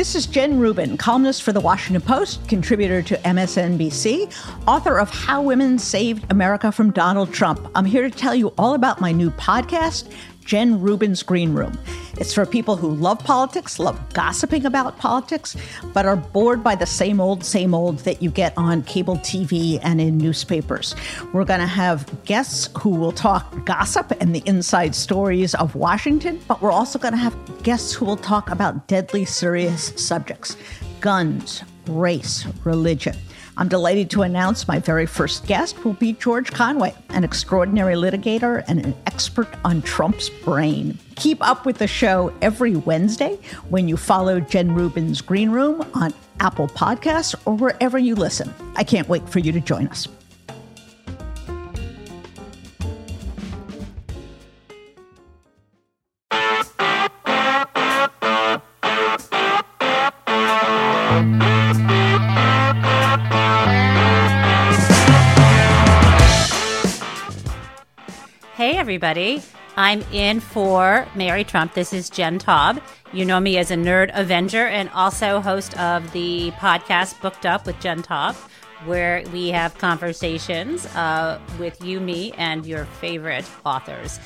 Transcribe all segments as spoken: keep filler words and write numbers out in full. This is Jen Rubin, columnist for The Washington Post, contributor to M S N B C, author of How Women Saved America from Donald Trump. I'm here to tell you all about my new podcast, Jen Rubin's Green Room. It's for people who love politics, love gossiping about politics, but are bored by the same old, same old that you get on cable T V and in newspapers. We're going to have guests who will talk gossip and the inside stories of Washington, but we're also going to have guests who will talk about deadly serious subjects, guns, race, religion. I'm delighted to announce my very first guest will be George Conway, an extraordinary litigator and an expert on Trump's brain. Keep up with the show every Wednesday when you follow Jen Rubin's Green Room on Apple Podcasts or wherever you listen. I can't wait for you to join us. Everybody. I'm in for Mary Trump. This is Jen Taub. You know me as a Nerd Avenger and also host of the podcast Booked Up with Jen Taub, where we have conversations uh, with you, me, and your favorite authors.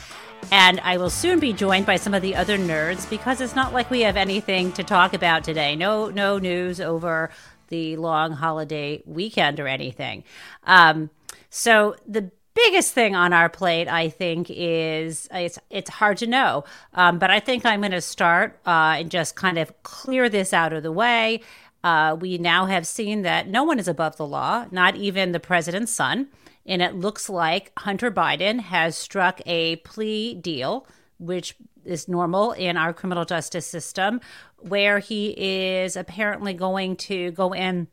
And I will soon be joined by some of the other nerds because it's not like we have anything to talk about today. No, no news over the long holiday weekend or anything. Um, so the biggest thing on our plate, I think, is it's it's hard to know, um, but I think I'm going to start uh, and just kind of clear this out of the way. Uh, we now have seen that no one is above the law, not even the president's son, and it looks like Hunter Biden has struck a plea deal, which is normal in our criminal justice system, where he is apparently going to go in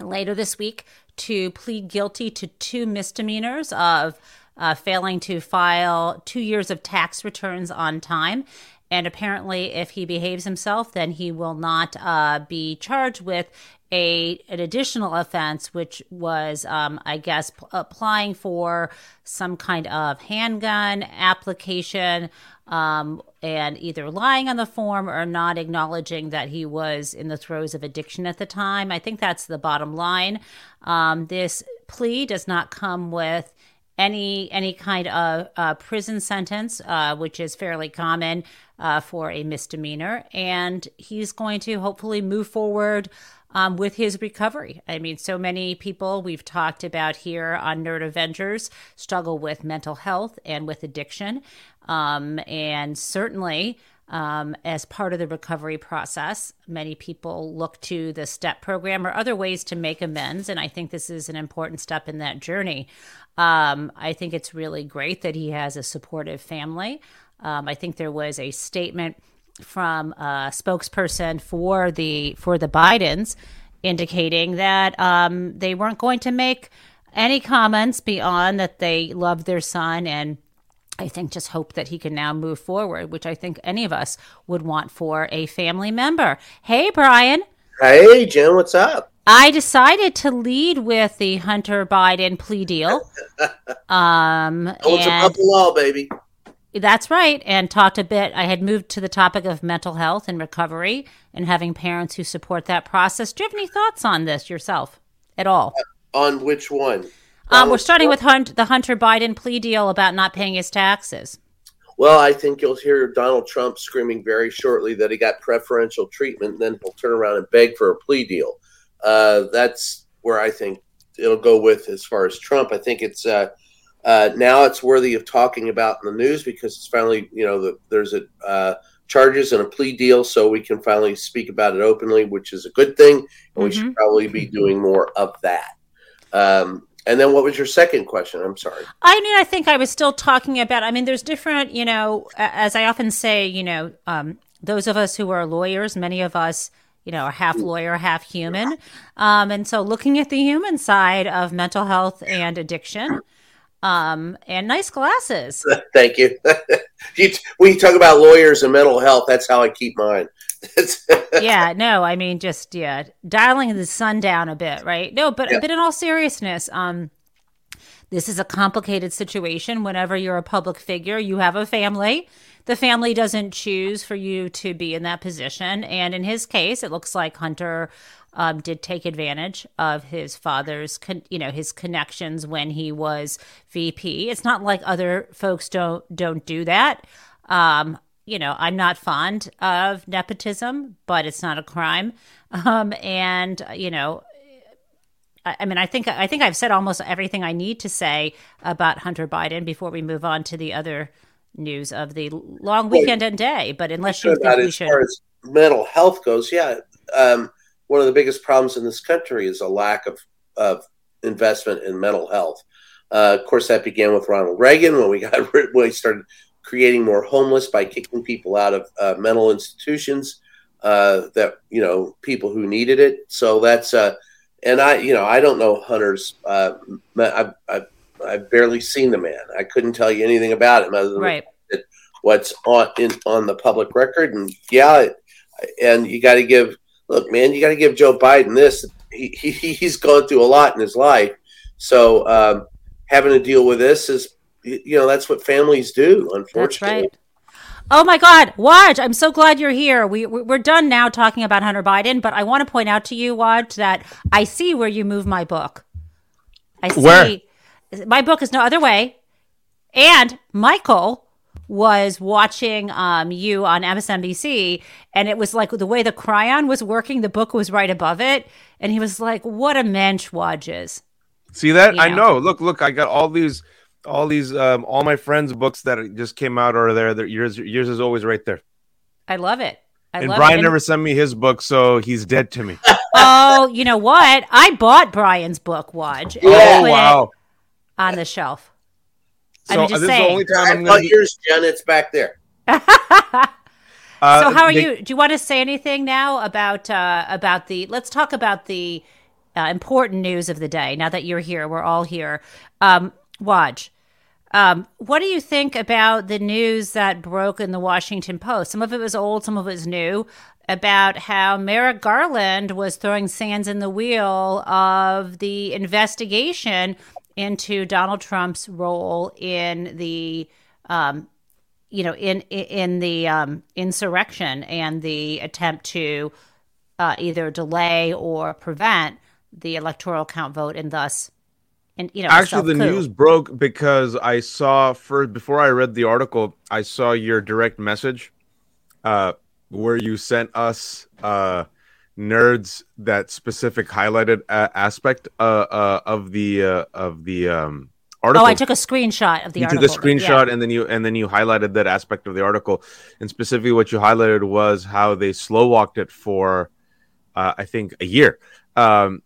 later this week to plead guilty to two misdemeanors of uh, failing to file two years of tax returns on time. And apparently, if he behaves himself, then he will not uh, be charged with a an additional offense, which was, um, I guess, p- applying for some kind of handgun application um, and either lying on the form or not acknowledging that he was in the throes of addiction at the time. I think that's the bottom line. Um, this plea does not come with any any kind of uh, prison sentence, uh, which is fairly common uh, for a misdemeanor. And he's going to hopefully move forward um, with his recovery. I mean, so many people we've talked about here on Nerd Avengers struggle with mental health and with addiction. Um, and certainly, um, as part of the recovery process, many people look to the STEP program or other ways to make amends. And I think this is an important step in that journey. Um, I think it's really great that he has a supportive family. Um, I think there was a statement from a spokesperson for the for the Bidens indicating that um, they weren't going to make any comments beyond that they love their son and I think just hope that he can now move forward, which I think any of us would want for a family member. Hey, Brian. Hey, Jen, what's up? I decided to lead with the Hunter Biden plea deal. Um, oh, it's above the law, baby. That's right. And talked a bit. I had moved to the topic of mental health and recovery and having parents who support that process. Do you have any thoughts on this yourself at all? On which one? Um, we're starting with Hunt, the Hunter Biden plea deal about not paying his taxes. Well, I think you'll hear Donald Trump screaming very shortly that he got preferential treatment, and then he'll turn around and beg for a plea deal. Uh, that's where I think it'll go with as far as Trump. I think it's uh, uh, now it's worthy of talking about in the news because it's finally, you know, the, there's a uh, charges and a plea deal. So we can finally speak about it openly, which is a good thing. And mm-hmm. we should probably be doing more of that. Um, and then what was your second question? I'm sorry. I mean, I think I was still talking about, I mean, there's different, you know, as I often say, you know, um, those of us who are lawyers, many of us, you know, half lawyer, half human. Um, and so looking at the human side of mental health and addiction um, and nice glasses. Thank you. you t- when you talk about lawyers and mental health, that's how I keep mine. yeah, no, I mean, just, yeah, dialing the sun down a bit, right? No, but, yeah. but in all seriousness, um, This is a complicated situation. Whenever you're a public figure, you have a family. The family doesn't choose for you to be in that position. And in his case, it looks like Hunter um, did take advantage of his father's, con- you know, his connections when he was V P. It's not like other folks don't don't do that. Um, you know, I'm not fond of nepotism, but it's not a crime. Um, and, you know, I mean, I think I think I've said almost everything I need to say about Hunter Biden before we move on to the other news of the long weekend and day. But unless you think we should, as far as mental health goes, yeah, um, one of the biggest problems in this country is a lack of of investment in mental health. Uh, of course, that began with Ronald Reagan when we got rid, when we started creating more homeless by kicking people out of uh, mental institutions uh, that you know people who needed it. So that's. Uh, And I, you know, I don't know Hunter's. Uh, I've I, I barely seen the man. I couldn't tell you anything about him other than right. what's on in, on the public record. And yeah, and you got to give look, man. You got to give Joe Biden this. He, he he's gone through a lot in his life. So um, having to deal with this is, you know, that's what families do. Unfortunately. That's right. Oh, my God. Waj, I'm so glad you're here. We, we're done now talking about Hunter Biden, but I want to point out to you, Waj, that I see where you move my book. I see. Where? My book is No Other Way. And Michael was watching um, you on M S N B C, and it was like the way the crayon was working, the book was right above it. And he was like, what a mensch Waj is. See that? You I know. know. Look, look, I got all these... All these, um, all my friends' books that just came out are there. They're, yours, yours is always right there. I love it. I and love Brian it. never sent me his book, so he's dead to me. Oh, you know what? I bought Brian's book, Waj. Oh, wow. On the shelf. So I'm just this saying. Is the only time I'm going to yours, Jen. It's back there. Uh, so how are they, you? Do you want to say anything now about uh, about the? Let's talk about the uh, important news of the day. Now that you're here, we're all here. Um, Waj, um, what do you think about the news that broke in the Washington Post? Some of it was old, some of it was new, about how Merrick Garland was throwing sands in the wheel of the investigation into Donald Trump's role in the, um, you know, in in the um, insurrection and the attempt to uh, either delay or prevent the electoral count vote, and thus. And, you know, actually, the news broke because I saw first before I read the article, I saw your direct message uh, where you sent us uh, nerds that specific highlighted uh, aspect uh, uh, of the uh, of the um, article. Oh, I took a screenshot of the. You article. took a screenshot yeah. and then you and then you highlighted that aspect of the article, and specifically what you highlighted was how they slow walked it for uh, I think a year. Um,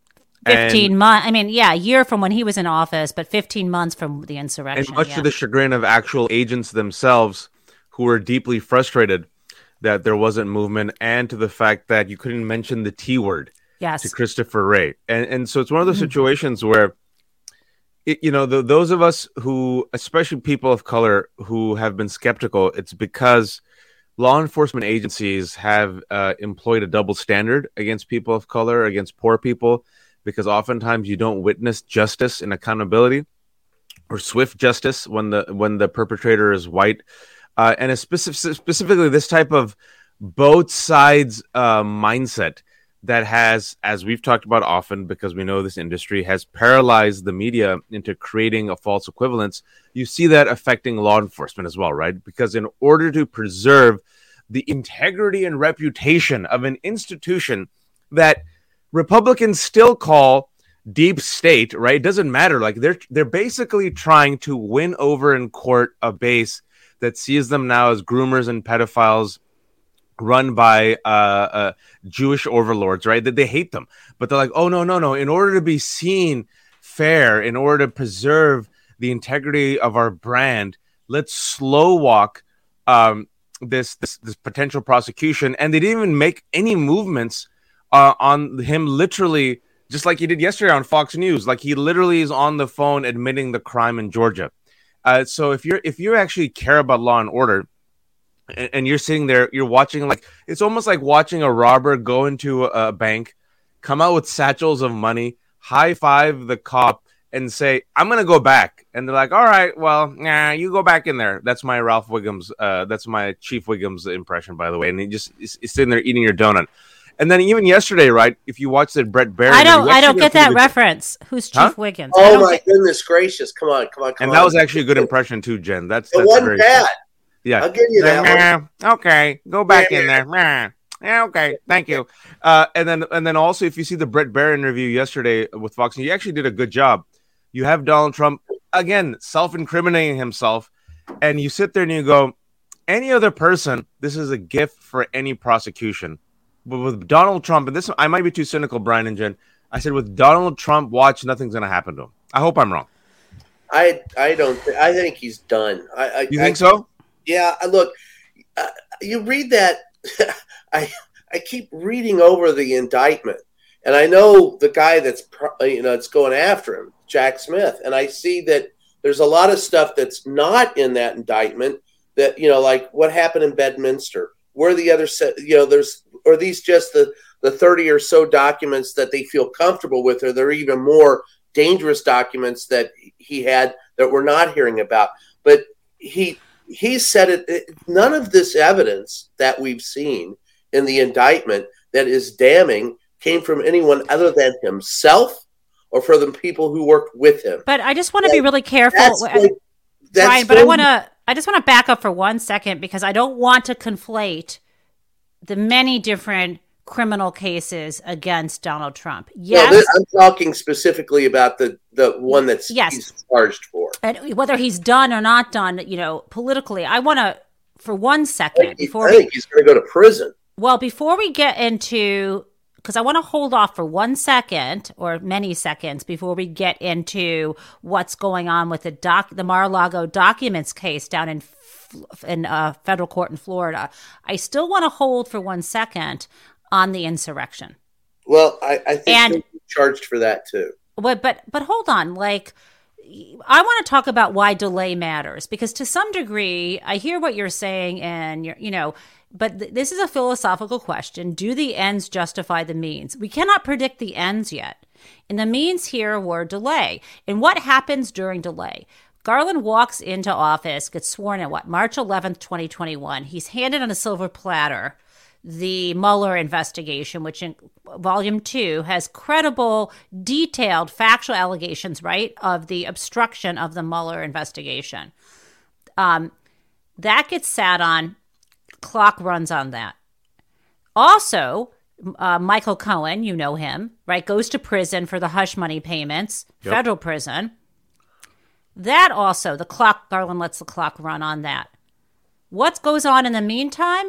fifteen months. I mean, yeah, a year from when he was in office, but fifteen months from the insurrection. And much yeah. to the chagrin of actual agents themselves who were deeply frustrated that there wasn't movement, and to the fact that you couldn't mention the T word yes. to Christopher Wray. And and so it's one of those situations where, it, you know, the, those of us who, especially people of color who have been skeptical, it's because law enforcement agencies have uh, employed a double standard against people of color, against poor people. Because oftentimes you don't witness justice and accountability, or swift justice when the when the perpetrator is white, uh, and a specific, specifically this type of both sides uh, mindset that has, as we've talked about often, because we know this industry has paralyzed the media into creating a false equivalence. You see that affecting law enforcement as well, right? Because in order to preserve the integrity and reputation of an institution that Republicans still call deep state, right? It doesn't matter. Like they're they're basically trying to win over in court a base that sees them now as groomers and pedophiles run by uh, uh, Jewish overlords, right? That they hate them, but they're like, oh no, no, no! In order to be seen fair, in order to preserve the integrity of our brand, let's slow walk um, this, this this potential prosecution, and they didn't even make any movements. Uh, on him literally, just like he did yesterday on Fox News, like he literally is on the phone admitting the crime in Georgia. Uh, so if you're if you actually care about law and order, and, and you're sitting there, you're watching like it's almost like watching a robber go into a, a bank, come out with satchels of money, high five the cop, and say, I'm going to go back. And they're like, all right, well, nah, you go back in there. That's my Ralph Wiggum's, uh, that's my Chief Wiggum's impression, by the way. And he just is sitting there eating your donut. And then even yesterday, right, if you watched it, Bret Baier. I don't I don't get that the... reference. Who's Chief huh? Wiggins? Oh, my get... goodness gracious. Come on, come on, come and on. And that was actually a good impression, too, Jen. That's It that's wasn't very bad. Cool. Yeah. I'll give you that one. Okay, go back in there. Yeah, okay, thank you. Uh, and then and then also, if you see the Bret Baier interview yesterday with Fox, and you actually did a good job. You have Donald Trump, again, self-incriminating himself, and you sit there and you go, any other person, this is a gift for any prosecution. But with Donald Trump, and this, I might be too cynical, Brian and Jen. I said, with Donald Trump, watch, nothing's going to happen to him. I hope I'm wrong. I I don't. Th- I think he's done. I, I You think I, so? Yeah. Look, uh, you read that. I I keep reading over the indictment, and I know the guy that's pro- you know it's going after him, Jack Smith, and I see that there's a lot of stuff that's not in that indictment. That you know, like what happened in Bedminster. Were the other, you know, there's, are these just the, the thirty or so documents that they feel comfortable with? Or are there even more dangerous documents that he had that we're not hearing about? But he he said it, it, none of this evidence that we've seen in the indictment that is damning came from anyone other than himself or from the people who worked with him. But I just want to be really careful. That's like, that's Ryan, but I want to. I just want to back up for one second because I don't want to conflate the many different criminal cases against Donald Trump. Yes, well, this, I'm talking specifically about the, the one that's yes. he's charged for. And whether he's done or not done, you know, politically, I want to, for one second. I think, before I think we, he's going to go to prison. Well, before we get into, because I want to hold off for one second or many seconds before we get into what's going on with the doc, the Mar-a-Lago documents case down in in uh, federal court in Florida. I still want to hold for one second on the insurrection. Well, I, I think and, they're charged for that too. But but but hold on, like. I want to talk about why delay matters, because to some degree, I hear what you're saying and, you're, you know, but th- this is a philosophical question. Do the ends justify the means? We cannot predict the ends yet. And the means here were delay. And what happens during delay? Garland walks into office, gets sworn in, what, March eleventh, twenty twenty-one. He's handed on a silver platter the Mueller investigation, which in volume two has credible, detailed, factual allegations, right, of the obstruction of the Mueller investigation. Um, that gets sat on. Clock runs on that. Also, uh, Michael Cohen, you know him, right, goes to prison for the hush money payments, yep. Federal prison. That also, the clock, Garland lets the clock run on that. What goes on in the meantime?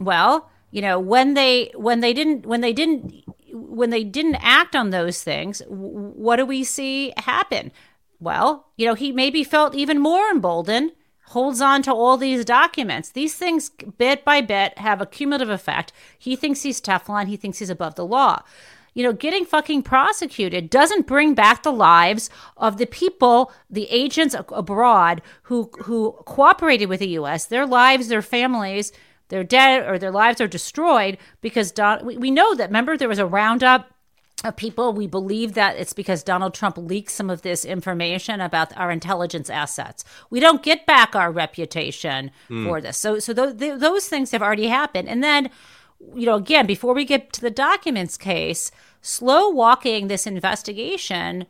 Well, you know, when they when they didn't when they didn't when they didn't act on those things, what do we see happen? Well, you know, he maybe felt even more emboldened, holds on to all these documents. These things bit by bit have a cumulative effect. He thinks he's Teflon. He thinks he's above the law. You know, getting fucking prosecuted doesn't bring back the lives of the people, the agents abroad who who cooperated with the U S, their lives, their families. They're dead or their lives are destroyed because Don, we, we know that. Remember, there was a roundup of people. We believe that it's because Donald Trump leaked some of this information about our intelligence assets. We don't get back our reputation mm. for this. So so th- th- those things have already happened. And then, you know, again, before we get to the documents case, slow walking this investigation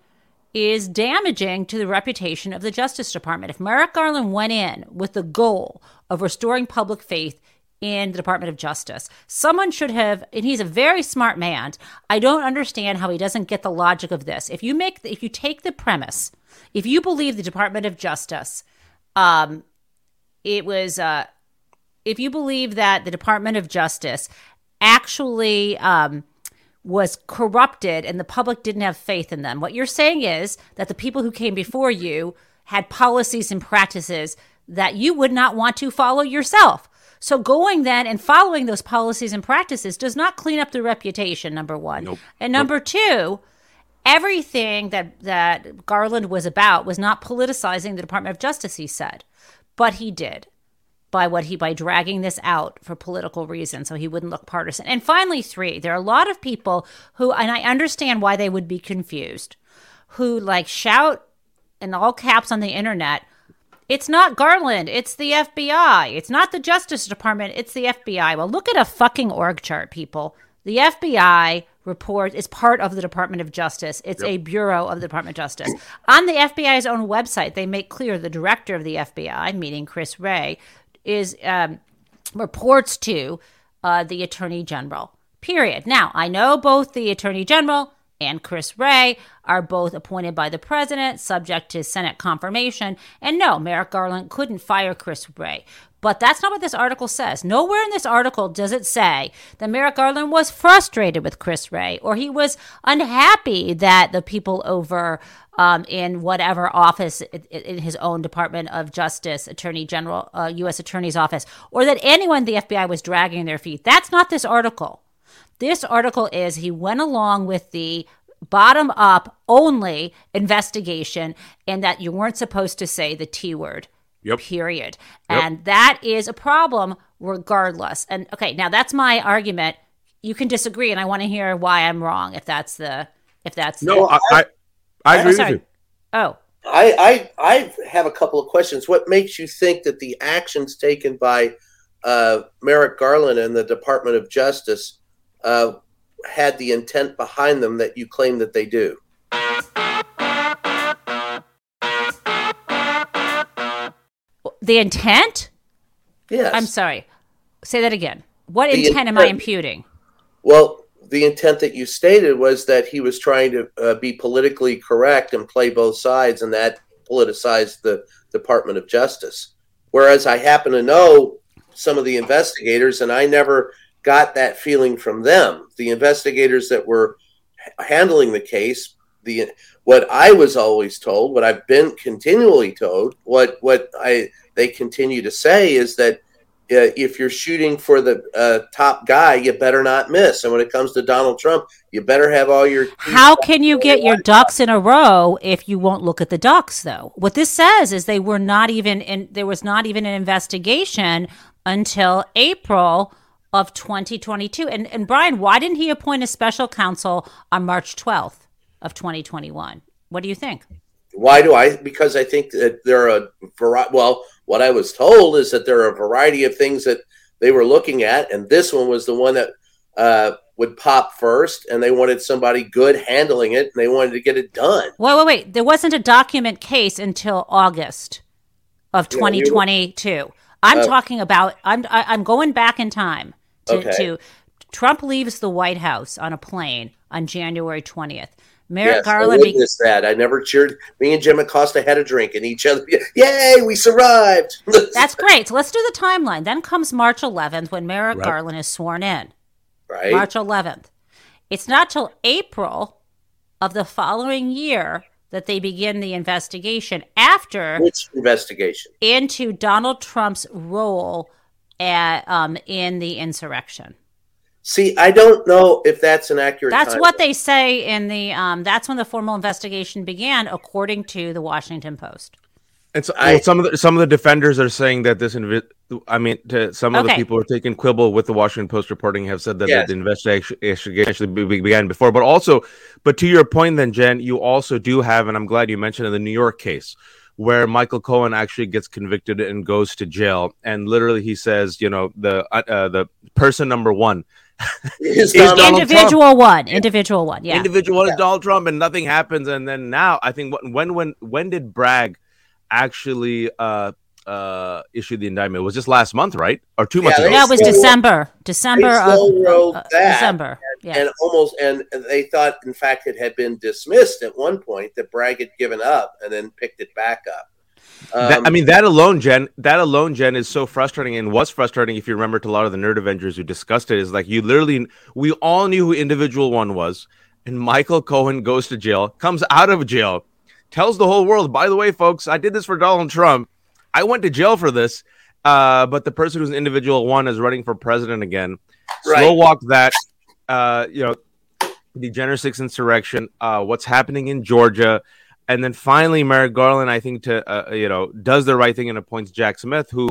is damaging to the reputation of the Justice Department. If Merrick Garland went in with the goal of restoring public faith in the Department of Justice, someone should have, and he's a very smart man. I don't understand how he doesn't get the logic of this. If you make, the, if you take the premise, if you believe the Department of Justice, um, it was, uh, if you believe that the Department of Justice actually um, was corrupted and the public didn't have faith in them, what you're saying is that the people who came before you had policies and practices that you would not want to follow yourself. So going then and following those policies and practices does not clean up the reputation, number one. Nope. And number nope. two, everything that, that Garland was about was not politicizing the Department of Justice, he said. But he did by what he by dragging this out for political reasons so he wouldn't look partisan. And finally, three, there are a lot of people who, and I understand why they would be confused, who like shout in all caps on the internet, it's not Garland, it's the F B I. It's not the Justice Department, it's the F B I. Well, look at a fucking org chart, people. The F B I report is part of the Department of Justice. It's yep. a bureau of the Department of Justice. On the F B I's own website, they make clear the director of the F B I, meaning Chris Wray, is um, reports to uh, the Attorney General, period. Now, I know both the Attorney General and Chris Wray are both appointed by the president, subject to Senate confirmation. And no, Merrick Garland couldn't fire Chris Wray. But that's not what this article says. Nowhere in this article does it say that Merrick Garland was frustrated with Chris Wray or he was unhappy that the people over um, in whatever office in, in his own Department of Justice, Attorney General, uh, U S Attorney's Office, or that anyone the F B I was dragging their feet. That's not this article. This article is he went along with the bottom-up only investigation and that you weren't supposed to say the T word. Yep. Period. Yep. And that is a problem regardless. And okay, now that's my argument. You can disagree, and I want to hear why I'm wrong if that's the if that's No, the, I, I I agree oh, with you. Oh. I, I I have a couple of questions. What makes you think that the actions taken by uh, Merrick Garland and the Department of Justice uh, had the intent behind them that you claim that they do? The intent? Yes. I'm sorry. Say that again. What the intent, intent am I imputing? Well, the intent that you stated was that he was trying to uh, be politically correct and play both sides, and that politicized the Department of Justice. Whereas I happen to know some of the investigators, and I never got that feeling from them. The investigators that were handling the case, the what I was always told, what I've been continually told, what what I they continue to say is that uh, if you're shooting for the uh, top guy, you better not miss. And when it comes to Donald Trump, you better have all your... How can you get your ducks in a row if you won't look at the ducks, though? What this says is they were not even in, there was not even an investigation until April of twenty twenty-two. And, and Brian, why didn't he appoint a special counsel on March twelfth? Of twenty twenty-one. What do you think? Why do I? Because I think that there are a variety. Well, what I was told is that there are a variety of things that they were looking at, and this one was the one that uh, would pop first, and they wanted somebody good handling it, and they wanted to get it done. Wait, wait, wait. There wasn't a document case until August of twenty twenty-two. Yeah, you, I'm uh, talking about. I'm I'm going back in time to, okay. to Trump leaves the White House on a plane on January twentieth. Merrick yes, Garland. I witnessed that. I never cheered. Me and Jim Acosta had a drink and each other. Yay, we survived. That's great. So let's do the timeline. Then comes March eleventh when Merrick right. Garland is sworn in. Right. March eleventh. It's not till April of the following year that they begin the investigation after. Which investigation? Into Donald Trump's role at, um, in the insurrection. See, I don't know if that's an accurate. That's timeline. What they say in the. Um, that's when the formal investigation began, according to the Washington Post. It's so, well, some of the, some of the defenders are saying that this. Invi- I mean, to, some of okay. the people who are taking quibble with the Washington Post reporting have said that, yes. that the investigation actually began before, but also, but to your point, then Jen, you also do have, and I'm glad you mentioned in the New York case where Michael Cohen actually gets convicted and goes to jail, and literally he says, you know, the uh, the person number one. Is individual Trump. one individual one yeah individual one yeah. is Donald Trump, and nothing happens. And then now I think when when when did Bragg actually uh uh issue the indictment? It was just last month, right? Or two yeah, months ago. No, it was December wrote, December of uh, that December and, yeah. and almost and they thought in fact it had been dismissed at one point, that Bragg had given up and then picked it back up. Um, that, I mean, that alone, Jen, that alone, Jen, is so frustrating, and was frustrating, if you remember, to a lot of the Nerd Avengers who discussed it, is like you literally, we all knew who individual one was, and Michael Cohen goes to jail, comes out of jail, tells the whole world, by the way, folks, I did this for Donald Trump. I went to jail for this, uh, but the person who's an individual one is running for president again. Right. Slow walk that, uh, you know, the January sixth insurrection, uh, what's happening in Georgia. And then finally, Merrick Garland, I think, to uh, you know, does the right thing and appoints Jack Smith, who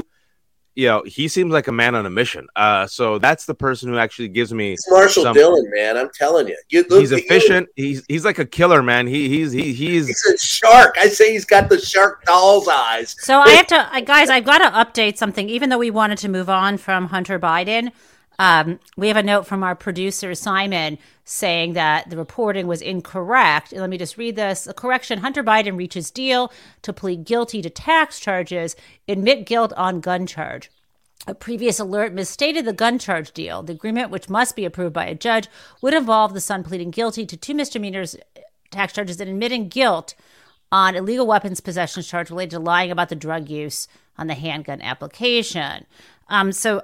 you know, he seems like a man on a mission. Uh, so that's the person who actually gives me it's Marshall some, Dillon, man. I'm telling you, you look, he's efficient. You. He's he's like a killer, man. He he's he, he's he's a shark. I say he's got the shark doll's eyes. So I have to, guys. I've got to update something. Even though we wanted to move on from Hunter Biden, um, we have a note from our producer Simon saying that the reporting was incorrect. Let me just read this. A correction, Hunter Biden reaches deal to plead guilty to tax charges, admit guilt on gun charge. A previous alert misstated the gun charge deal. The agreement, which must be approved by a judge, would involve the son pleading guilty to two misdemeanors tax charges and admitting guilt on illegal weapons possession charge related to lying about the drug use on the handgun application. Um, so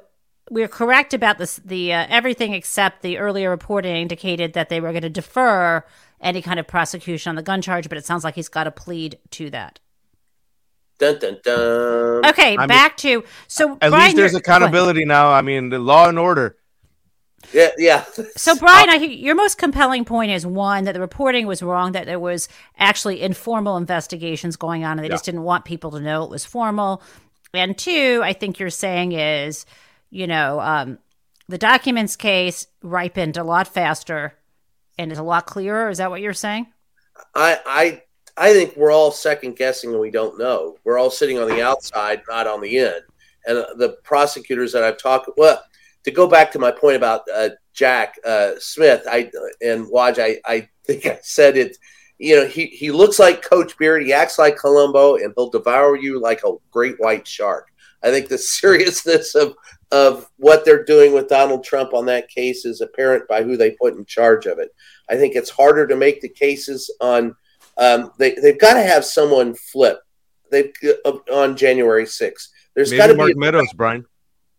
we're correct about this, the uh, everything except the earlier reporting indicated that they were going to defer any kind of prosecution on the gun charge, but it sounds like he's got to plead to that. Dun, dun, dun. Okay, I back mean, to so at Brian, least there's accountability now. I mean, the law and order. Yeah, yeah. So, Brian, uh, I, your most compelling point is one that the reporting was wrong, that there was actually informal investigations going on, and they yeah. just didn't want people to know it was formal. And two, I think you're saying is. You know, um, the documents case ripened a lot faster and is a lot clearer. Is that what you're saying? I I, I think we're all second guessing and we don't know. We're all sitting on the outside, not on the in. And the prosecutors that I've talked well, to go back to my point about uh, Jack uh, Smith I and Waj, I, I think I said it. You know, he, he looks like Coach Beard. He acts like Columbo, and he'll devour you like a great white shark. I think the seriousness of of what they're doing with Donald Trump on that case is apparent by who they put in charge of it. I think it's harder to make the cases on um, – they, they've got to have someone flip they've, uh, on January sixth. There's got to be – Mark Meadows, Brian.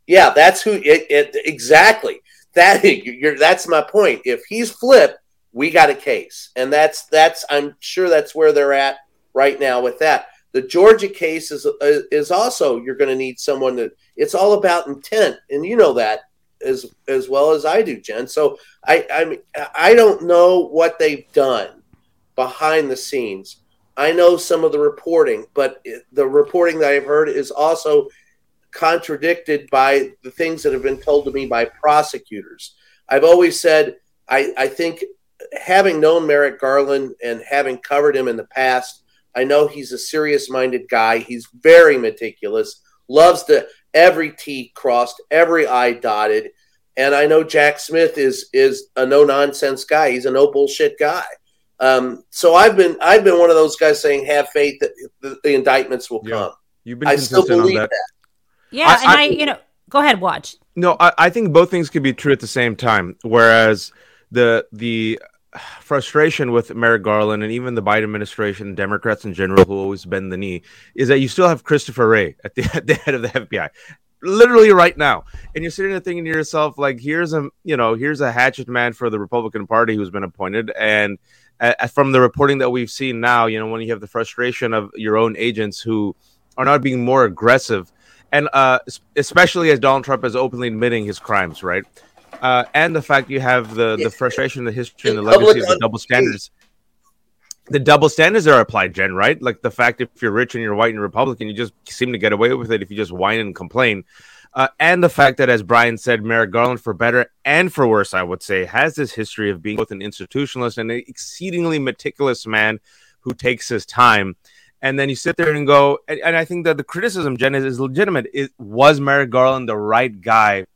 Yeah, that's who – exactly. That you're, that's my point. If he's flipped, we got a case. And that's that's – I'm sure that's where they're at right now with that. The Georgia case is is also you're going to need someone that it's all about intent, and you know that as as well as I do, Jen. So I I mean, I don't know what they've done behind the scenes. I know some of the reporting, but the reporting that I've heard is also contradicted by the things that have been told to me by prosecutors. I've always said I I think having known Merrick Garland and having covered him in the past. I know he's a serious-minded guy. He's very meticulous, loves to every T crossed, every I dotted. And I know Jack Smith is is a no-nonsense guy. He's a no-bullshit guy. Um, so I've been I've been one of those guys saying, have faith that the, the indictments will yeah. come. You've been I still believe that. that. Yeah, I, and I, I, you know, go ahead, watch. No, I, I think both things could be true at the same time, whereas the the... frustration with Merrick Garland and even the Biden administration, Democrats in general, who always bend the knee, is that you still have Christopher Wray at the, at the head of the F B I, literally right now. And you're sitting there thinking to yourself, like, here's a, you know, here's a hatchet man for the Republican Party who's been appointed. And uh, from the reporting that we've seen now, you know, when you have the frustration of your own agents who are not being more aggressive, and uh, especially as Donald Trump is openly admitting his crimes, right? Uh, and the fact you have the, the frustration, the history, and the legacy of the double standards. The double standards are applied, Jen, right? Like the fact if you're rich and you're white and Republican, you just seem to get away with it if you just whine and complain. Uh, and the fact that, as Brian said, Merrick Garland, for better and for worse, I would say, has this history of being both an institutionalist and an exceedingly meticulous man who takes his time. And then you sit there and go, and, and I think that the criticism, Jen, is, is legitimate. It, was Merrick Garland the right guy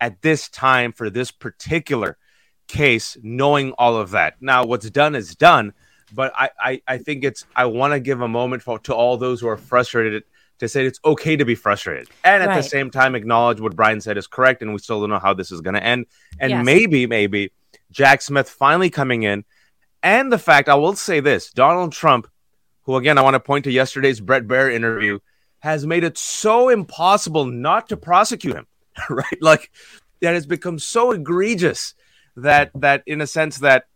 at this time for this particular case, knowing all of that? Now, what's done is done, but I, I, I think it's, I want to give a moment for, to all those who are frustrated to say it's okay to be frustrated. And at right. the same time, acknowledge what Brian said is correct. And we still don't know how this is going to end. And yes. maybe, maybe Jack Smith finally coming in. And the fact, I will say this, Donald Trump, who again, I want to point to yesterday's Bret Baier interview, has made it so impossible not to prosecute him. Right, like that has become so egregious that that in a sense that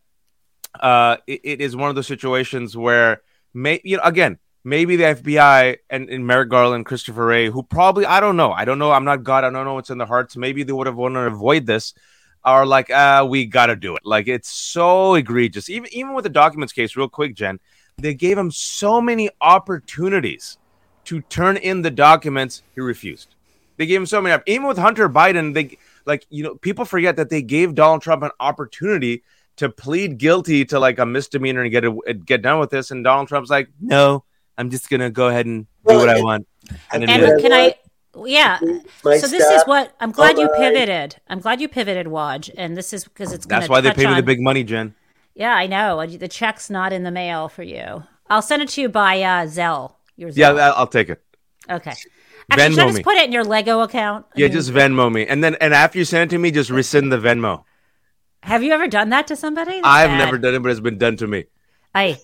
uh, it, it is one of those situations where may, you know, again, maybe the F B I and, and Merrick Garland, Christopher Wray, who probably I don't know, I don't know, I'm not God, I don't know what's in the hearts. Maybe they would have wanted to avoid this, are like, ah, we got to do it. Like it's so egregious. Even even with the documents case, real quick, Jen, they gave him so many opportunities to turn in the documents. He refused. They gave him so many. Even with Hunter Biden, they like you know people forget that they gave Donald Trump an opportunity to plead guilty to like a misdemeanor and get a, get done with this. And Donald Trump's like, no, I'm just gonna go ahead and do what I want. And, and can, can I? Yeah. My so this is what I'm glad oh, you pivoted. I'm glad you pivoted, Waj. And this is because it's that's why they pay on, me the big money, Jen. Yeah, I know. The check's not in the mail for you. I'll send it to you by uh, Zelle. Your Zelle. Yeah, I'll take it. Okay. Actually, Venmo I just me. Put it in your Lego account? I yeah, mean, just Venmo me, and then and after you send it to me, just rescind the Venmo. Have you ever done that to somebody? That's I've bad. never done it, but it's been done to me. I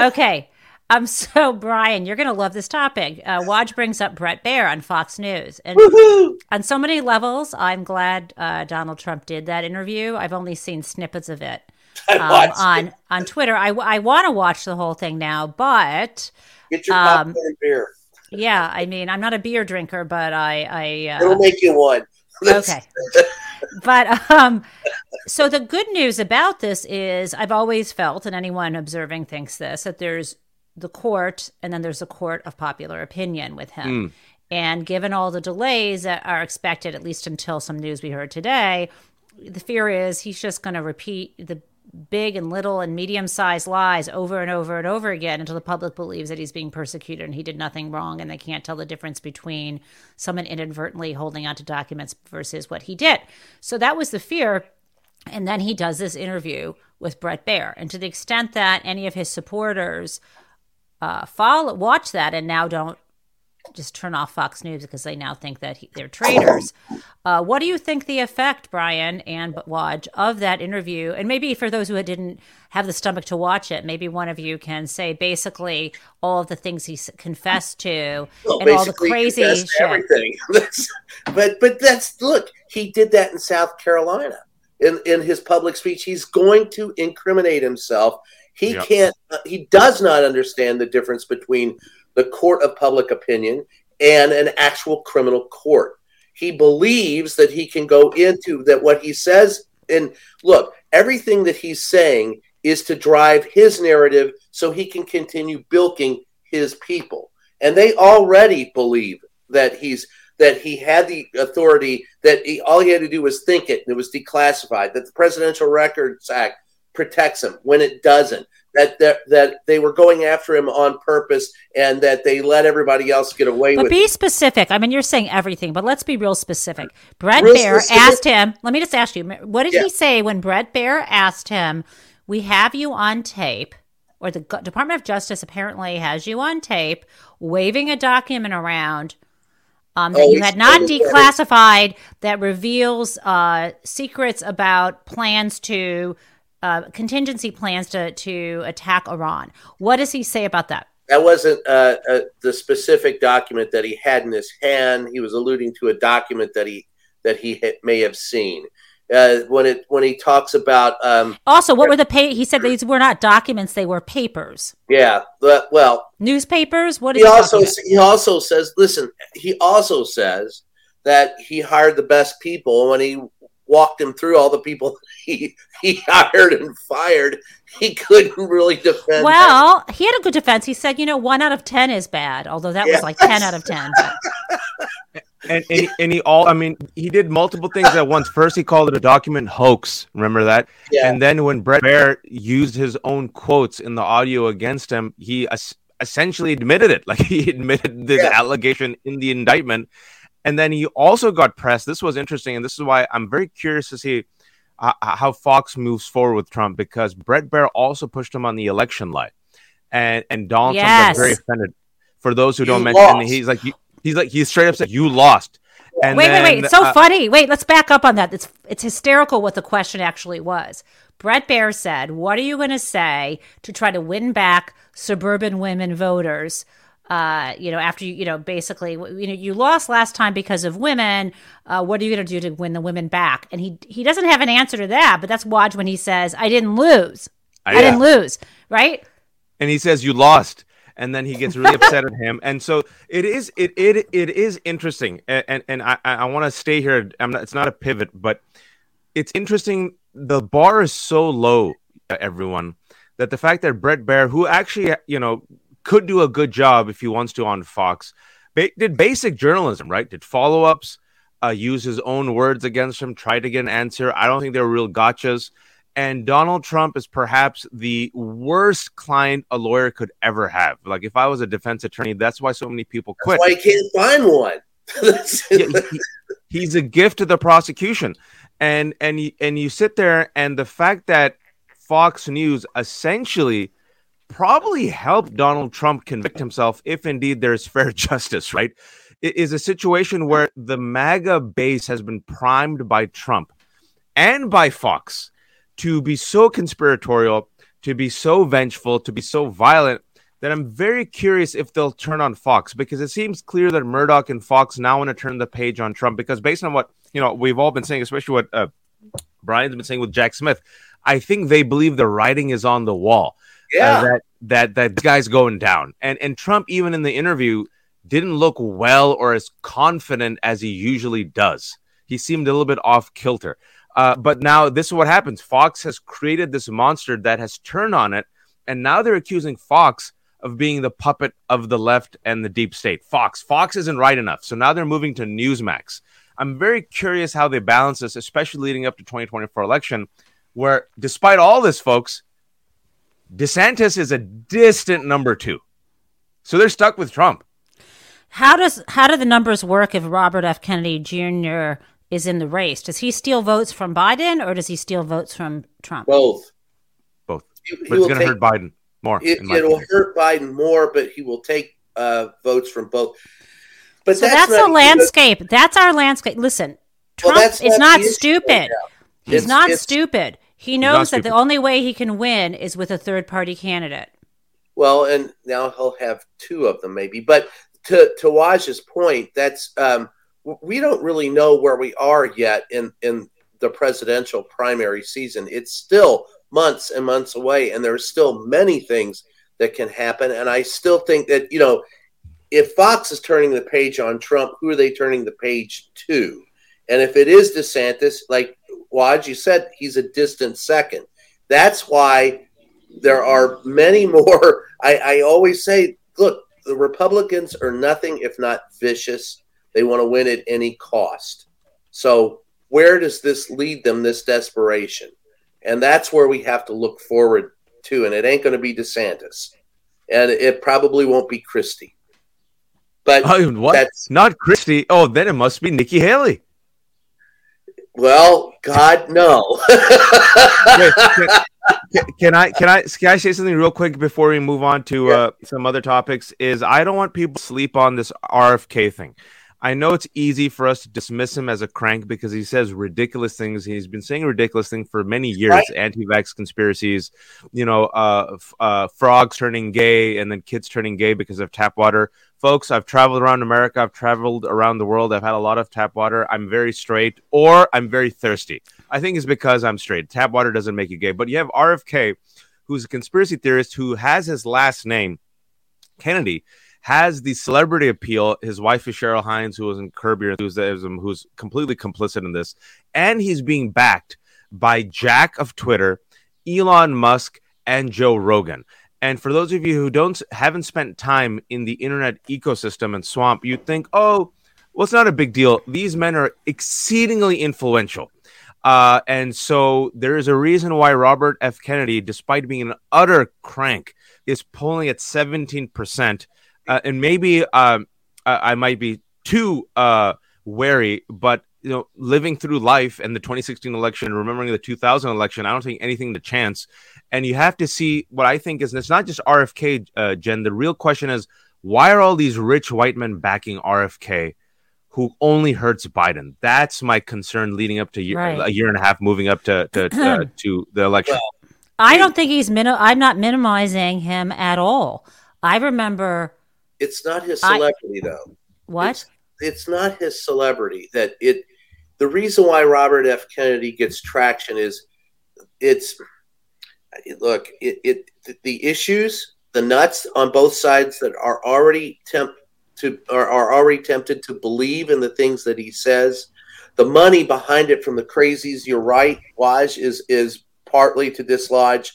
okay. Um, so, Brian, you're going to love this topic. Uh, Waj brings up Bret Baier on Fox News. And Woo-hoo! on so many levels, I'm glad uh, Donald Trump did that interview. I've only seen snippets of it um, on, on Twitter. I, I want to watch the whole thing now, but... Get your popcorn um, beer. Yeah, I mean, I'm not a beer drinker, but I... I uh, It'll make you one. Okay. But um, so the good news about this is I've always felt, and anyone observing thinks this, that there's the court, and then there's a court of popular opinion with him. Mm. And given all the delays that are expected, at least until some news we heard today, the fear is he's just going to repeat the big and little and medium-sized lies over and over and over again until the public believes that he's being persecuted and he did nothing wrong and they can't tell the difference between someone inadvertently holding onto documents versus what he did. So that was the fear. And then he does this interview with Bret Baier. And to the extent that any of his supporters Uh, follow, watch that, and now don't just turn off Fox News because they now think that he, they're traitors. Uh, what do you think the effect, Brian and Waj, of that interview? And maybe for those who didn't have the stomach to watch it, maybe one of you can say basically all of the things he confessed to well, and all the crazy shit. Everything. but but that's look, he did that in South Carolina in in his public speech. He's going to incriminate himself. He yep. can't. Uh, he does not understand the difference between the court of public opinion and an actual criminal court. He believes that he can go into that what he says. And look, everything that he's saying is to drive his narrative so he can continue bilking his people. And they already believe that he's that he had the authority, that he, all he had to do was think it, and it was declassified, that the Presidential Records Act protects him when it doesn't, that, that that they were going after him on purpose and that they let everybody else get away but with it. But be specific. I mean, you're saying everything, but let's be real specific. Bret Baier asked him, let me just ask you, what did yeah. he say when Bret Baier asked him, we have you on tape, or the Department of Justice apparently has you on tape, waving a document around Um, that oh, you had not declassified that reveals uh, secrets about plans to uh, contingency plans to, to attack Iran. What does he say about that? That wasn't uh, uh, the specific document that he had in his hand. He was alluding to a document that he that he ha- may have seen. Uh, when it when he talks about um, also what were the pa- he said these were not documents, they were papers. Yeah, but, well, newspapers. What is he also about? He also says? Listen, he also says that he hired the best people when he walked him through all the people he he hired and fired. He couldn't really defend. Well, them. He had a good defense. He said, you know, one out of ten is bad, although that yes. was like ten out of ten. But... And, and and he all I mean he did multiple things at once. First he called it a document hoax. Remember that? Yeah. And then when Bret Baier used his own quotes in the audio against him, he es- essentially admitted it. Like he admitted this yeah. allegation in the indictment. And then he also got pressed. This was interesting, and this is why I'm very curious to see uh, how Fox moves forward with Trump, because Bret Baier also pushed him on the election lie, and and Donald yes. Trump got very offended. For those who don't he mention, lost. He's like. He, He's like, he straight up said, you lost. And wait, then, wait, wait. It's so uh, funny. Wait, let's back up on that. It's it's hysterical what the question actually was. Bret Baier said, what are you going to say to try to win back suburban women voters? Uh, you know, after you, you know, basically, you know, you lost last time because of women. Uh, what are you going to do to win the women back? And he he doesn't have an answer to that, but that's Waj when he says, I didn't lose. I, I didn't yeah. lose. Right? And he says, you lost. And then he gets really upset at him, and so it is. It it it is interesting, and and, and I I want to stay here. I'm not, it's not a pivot, but it's interesting. The bar is so low, everyone, that the fact that Bret Baier, who actually you know could do a good job if he wants to on Fox, ba- did basic journalism, right? Did follow-ups, uh, use his own words against him, try to get an answer. I don't think they were real gotchas. And Donald Trump is perhaps the worst client a lawyer could ever have. Like, if I was a defense attorney, that's why so many people quit. That's why he can't find one. yeah, he, he's a gift to the prosecution. And and you, and you sit there, and the fact that Fox News essentially probably helped Donald Trump convict himself, if indeed there's fair justice, right? It is a situation where the MAGA base has been primed by Trump and by Fox to be so conspiratorial, to be so vengeful, to be so violent, that I'm very curious if they'll turn on Fox, because it seems clear that Murdoch and Fox now want to turn the page on Trump, because based on what, you know, we've all been saying, especially what uh, Brian's been saying with Jack Smith, I think they believe the writing is on the wall. Yeah, uh, that that that this guy's going down. And and Trump, even in the interview, didn't look well or as confident as he usually does. He seemed a little bit off kilter. Uh, but now this is what happens. Fox has created this monster that has turned on it, and now they're accusing Fox of being the puppet of the left and the deep state. Fox. Fox isn't right enough. So now they're moving to Newsmax. I'm very curious how they balance this, especially leading up to twenty twenty-four election, where despite all this, folks, DeSantis is a distant number two. So they're stuck with Trump. How does how do the numbers work if Robert F. Kennedy Junior is in the race? Does he steal votes from Biden, or does he steal votes from Trump? Both. Both. But it's going to hurt Biden more. It, it'll hurt Biden more, but he will take uh, votes from both. But so that's, that's the landscape. Good. That's our landscape. Listen, Trump well, that's, is that's not stupid. Right he's it's, not it's, stupid. He knows that stupid. The only way he can win is with a third-party candidate. Well, and now he'll have two of them maybe. But to, to Waj's point, that's um, we don't really know where we are yet in, in the presidential primary season. It's still months and months away, and there's still many things that can happen. And I still think that, you know, if Fox is turning the page on Trump, who are they turning the page to? And if it is DeSantis, like Waj, you said, he's a distant second. That's why there are many more. I, I always say, look, the Republicans are nothing if not vicious. They want to win at any cost. So where does this lead them, this desperation? And that's where we have to look forward to. And it ain't going to be DeSantis. And it probably won't be Christie. But oh, what? That's not Christie. Oh, then it must be Nikki Haley. Well, God, no. Wait, can, can I can I can I say something real quick before we move on to yeah. uh, some other topics? Is I don't want people to sleep on this R F K thing. I know it's easy for us to dismiss him as a crank because he says ridiculous things. He's been saying ridiculous things for many years. Right. Anti-vax conspiracies, you know, uh, f- uh, frogs turning gay and then kids turning gay because of tap water. Folks, I've traveled around America. I've traveled around the world. I've had a lot of tap water. I'm very straight, or I'm very thirsty. I think it's because I'm straight. Tap water doesn't make you gay. But you have R F K, who's a conspiracy theorist who has his last name, Kennedy, has the celebrity appeal. His wife is Cheryl Hines, who was in Curb Your Enthusiasm, who's completely complicit in this. And he's being backed by Jack of Twitter, Elon Musk, and Joe Rogan. And for those of you who don't haven't spent time in the internet ecosystem and swamp, you think, oh, well, it's not a big deal. These men are exceedingly influential. Uh, and so there is a reason why Robert F. Kennedy, despite being an utter crank, is polling at seventeen percent. Uh, and maybe um, I might be too uh, wary, but you know, living through life and the twenty sixteen election, remembering the two thousand election, I don't think anything to chance. And you have to see what I think is, and it's not just R F K, uh, Jen. The real question is, why are all these rich white men backing R F K, who only hurts Biden? That's my concern leading up to year, right. a year and a half, moving up to to, uh, to the election. Well, I don't think he's min- I'm not minimizing him at all. I remember. It's not his celebrity, I, though. What? It's, it's not his celebrity. That it. The reason why Robert F. Kennedy gets traction is, it's look it, it the issues, the nuts on both sides that are already tempt to are, are already tempted to believe in the things that he says. The money behind it from the crazies. You're right, Waj, is is partly to dislodge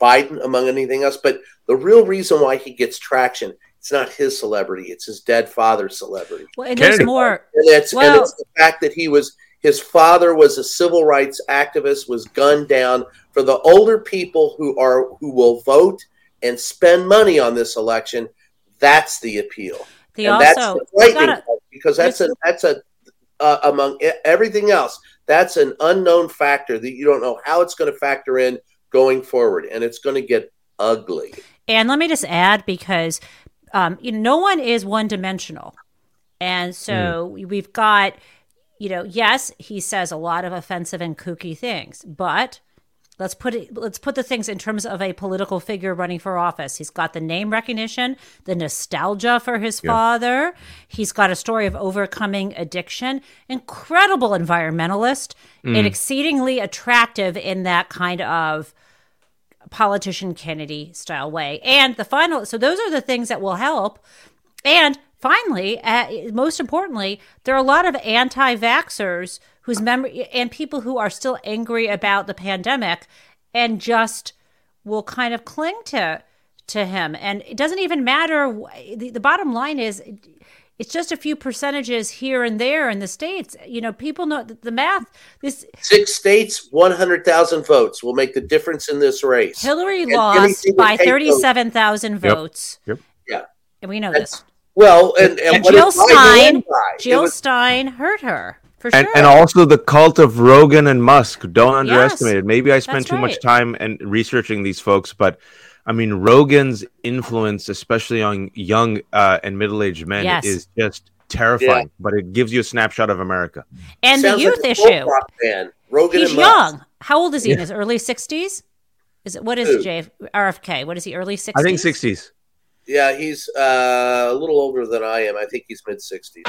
Biden among anything else. But the real reason why he gets traction It's not his celebrity. It's his dead father's celebrity. Well, and there's more. And it's, well, and it's the fact that he was, his father was a civil rights activist, was gunned down. For the older people who are who will vote and spend money on this election, that's the appeal. They and also, that's the frightening gotta, part, because that's a that's a uh, among everything else, that's an unknown factor that you don't know how it's going to factor in going forward, and it's going to get ugly. And let me just add, because um, you know, no one is one-dimensional, and so mm. we've got, you know, yes, he says a lot of offensive and kooky things, but let's put it, let's put the things in terms of a political figure running for office. He's got the name recognition, the nostalgia for his yeah. father. He's got a story of overcoming addiction, incredible environmentalist, mm. and exceedingly attractive in that kind of politician Kennedy style way. And the final, so those are the things that will help. And finally, uh, most importantly, there are a lot of anti-vaxxers whose memory and people who are still angry about the pandemic and just will kind of cling to to him. And it doesn't even matter. The, the bottom line is it's just a few percentages here and there in the states. You know, people know the math. This six states, one hundred thousand votes will make the difference in this race. Hillary and lost by thirty-seven thousand votes. Yep. Yep. Yeah. And we know That's, this. Well, and, and, and Jill Stein, Jill was, Stein hurt her. For sure. and, and also the cult of Rogan and Musk. Don't underestimate yes, it. Maybe I spent too right. much time and researching these folks, but I mean, Rogan's influence, especially on young uh, and middle-aged men, yes. is just terrifying. Yeah. But it gives you a snapshot of America. And Sounds the youth like issue. Rogan He's and young. Musk. How old is he? Yeah. In his early sixties? Is it, what is Dude. J F, R F K? What is he? Early sixties? I think sixties. Yeah, he's uh, a little older than I am. I think he's mid-sixties.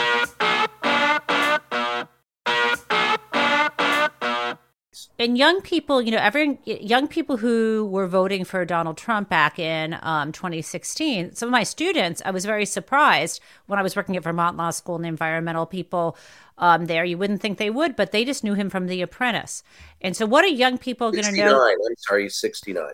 And young people, you know, every young people who were voting for Donald Trump back in um, twenty sixteen, some of my students, I was very surprised when I was working at Vermont Law School and environmental people um, there. You wouldn't think they would, but they just knew him from The Apprentice. And so what are young people going to know? I'm sorry, he's sixty-nine.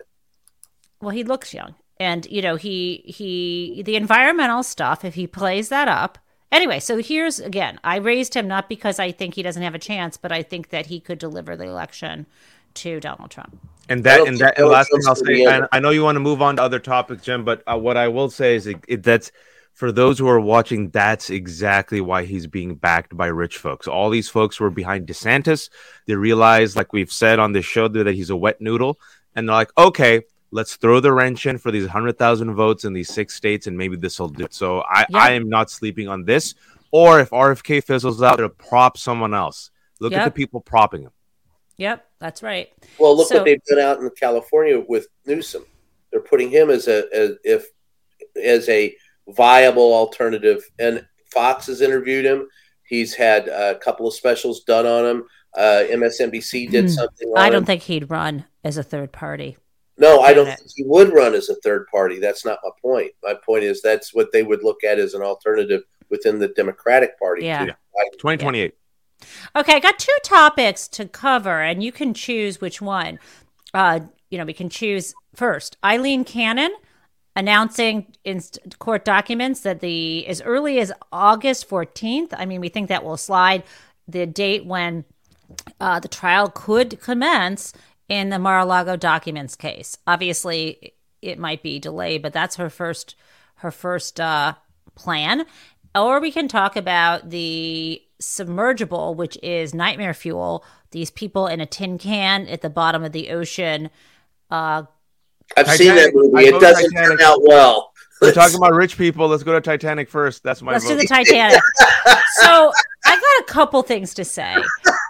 Well, he looks young. And, you know, he he the environmental stuff, if he plays that up. Anyway, so here's, again, I raised him not because I think he doesn't have a chance, but I think that he could deliver the election to Donald Trump. And that, and that, and last thing I'll say, I, I know you want to move on to other topics, Jim, but uh, what I will say is it, it, that's, for those who are watching, that's exactly why he's being backed by rich folks. All these folks were behind DeSantis. They realized, like we've said on this show, that he's a wet noodle. And they're like, okay, let's throw the wrench in for these one hundred thousand votes in these six states, and maybe this will do it. So I, yeah. I am not sleeping on this. Or if R F K fizzles out, it'll prop someone else. Look yep. at the people propping him. Yep, that's right. Well, look so, what they've done out in California with Newsom. They're putting him as a as, if as a viable alternative. And Fox has interviewed him. He's had a couple of specials done on him. Uh, M S N B C did mm, something on him. I don't him. think he'd run as a third party. No, I don't think he would run as a third party. That's not my point. My point is that's what they would look at as an alternative within the Democratic Party. Yeah. yeah. twenty twenty-eight. Yeah. Okay, I got two topics to cover, and you can choose which one. Uh, you know, we can choose first. Eileen Cannon announcing in court documents that the as early as August fourteenth, I mean, we think that will slide the date when uh, the trial could commence in the Mar-a-Lago documents case. Obviously, it might be delayed, but that's her first her first uh, plan. Or we can talk about the submergible, which is nightmare fuel. These people in a tin can at the bottom of the ocean. Uh, I've Titanic. seen that movie. It doesn't Titanic. turn out well. We're talking about rich people. Let's go to Titanic first. That's my Let's vote. do the Titanic. So I got a couple things to say.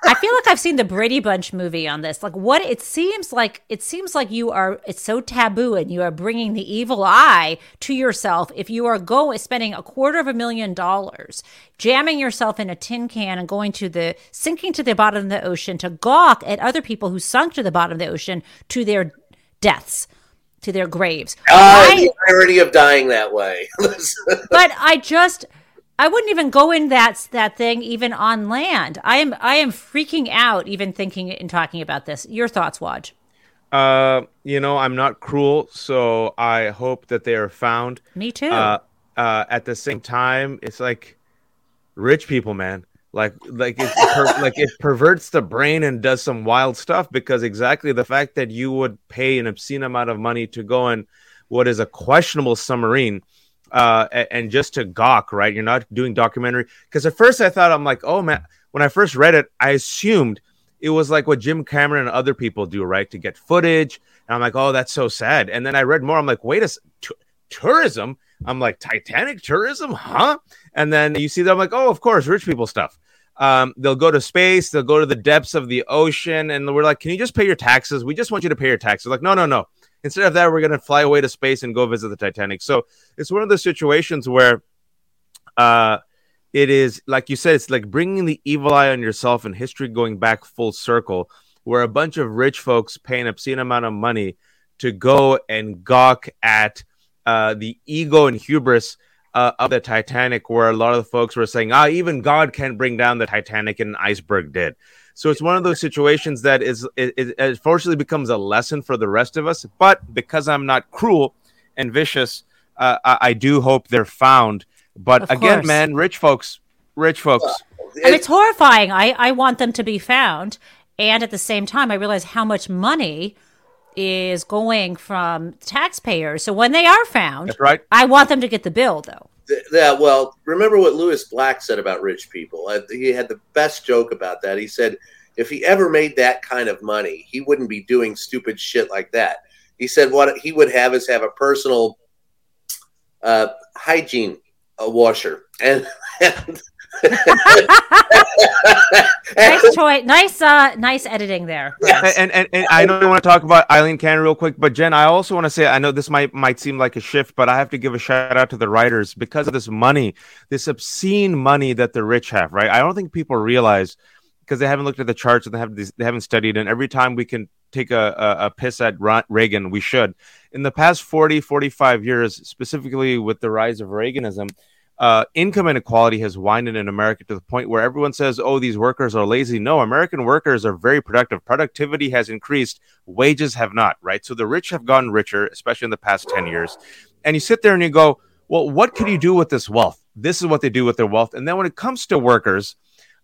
I feel like I've seen the Brady Bunch movie on this. Like what it seems like, it seems like you are, it's so taboo and you are bringing the evil eye to yourself. If you are going, spending a quarter of a million dollars, jamming yourself in a tin can and going to the, sinking to the bottom of the ocean to gawk at other people who sunk to the bottom of the ocean to their deaths, to their graves. Oh, the irony of dying that way. But I just... I wouldn't even go in that that thing even on land. I am I am freaking out even thinking and talking about this. Your thoughts, Waj? Uh, you know, I'm not cruel, so I hope that they are found. Me too. Uh, uh, at the same time, it's like rich people, man. Like, like it, per- like it perverts the brain and does some wild stuff, because exactly the fact that you would pay an obscene amount of money to go in what is a questionable submarine, uh, and, and just to gawk, right? You're not doing documentary. Because at first I thought, I'm like, oh man, when I first read it, I assumed it was like what Jim Cameron and other people do, right? To get footage. And I'm like, oh, that's so sad. And then I read more. I'm like, wait a second. T- tourism? I'm like, Titanic tourism? Huh? And then you see that. I'm like, oh, of course, rich people stuff. Um, they'll go to space. They'll go to the depths of the ocean. And we're like, can you just pay your taxes? We just want you to pay your taxes. Like, no, no, no. Instead of that, we're going to fly away to space and go visit the Titanic. So it's one of those situations where uh, it is, like you said, it's like bringing the evil eye on yourself and history going back full circle, where a bunch of rich folks pay an obscene amount of money to go and gawk at uh, the ego and hubris uh, of the Titanic, where a lot of the folks were saying, ah, even God can bring down the Titanic, and an iceberg did. So it's one of those situations that is, it, it, it fortunately becomes a lesson for the rest of us. But because I'm not cruel and vicious, uh, I, I do hope they're found. But of again, course. man, rich folks, rich folks. And it's horrifying. I, I want them to be found. And at the same time, I realize how much money is going from taxpayers. So when they are found, that's right. I want them to get the bill, though. Th- yeah, well, remember what Lewis Black said about rich people. I, he had the best joke about that. He said, if he ever made that kind of money, he wouldn't be doing stupid shit like that. He said what he would have is have a personal uh, hygiene uh, washer. And... and nice choice, nice, uh, nice editing there. Yeah, and, and and I know you want to talk about Eileen Cannon real quick, but Jen, I also want to say, I know this might might seem like a shift, but I have to give a shout out to the writers because of this money, this obscene money that the rich have, right? I don't think people realize, because they haven't looked at the charts and they have these, they haven't studied. And every time we can take a a, a piss at Ron, Reagan, we should. In the past forty, forty-five years, specifically with the rise of Reaganism. Uh, income inequality has widened in America to the point where everyone says, oh, these workers are lazy. No, American workers are very productive. Productivity has increased. Wages have not, right? So the rich have gotten richer, especially in the past ten years. And you sit there and you go, well, what can you do with this wealth? This is what they do with their wealth. And then when it comes to workers,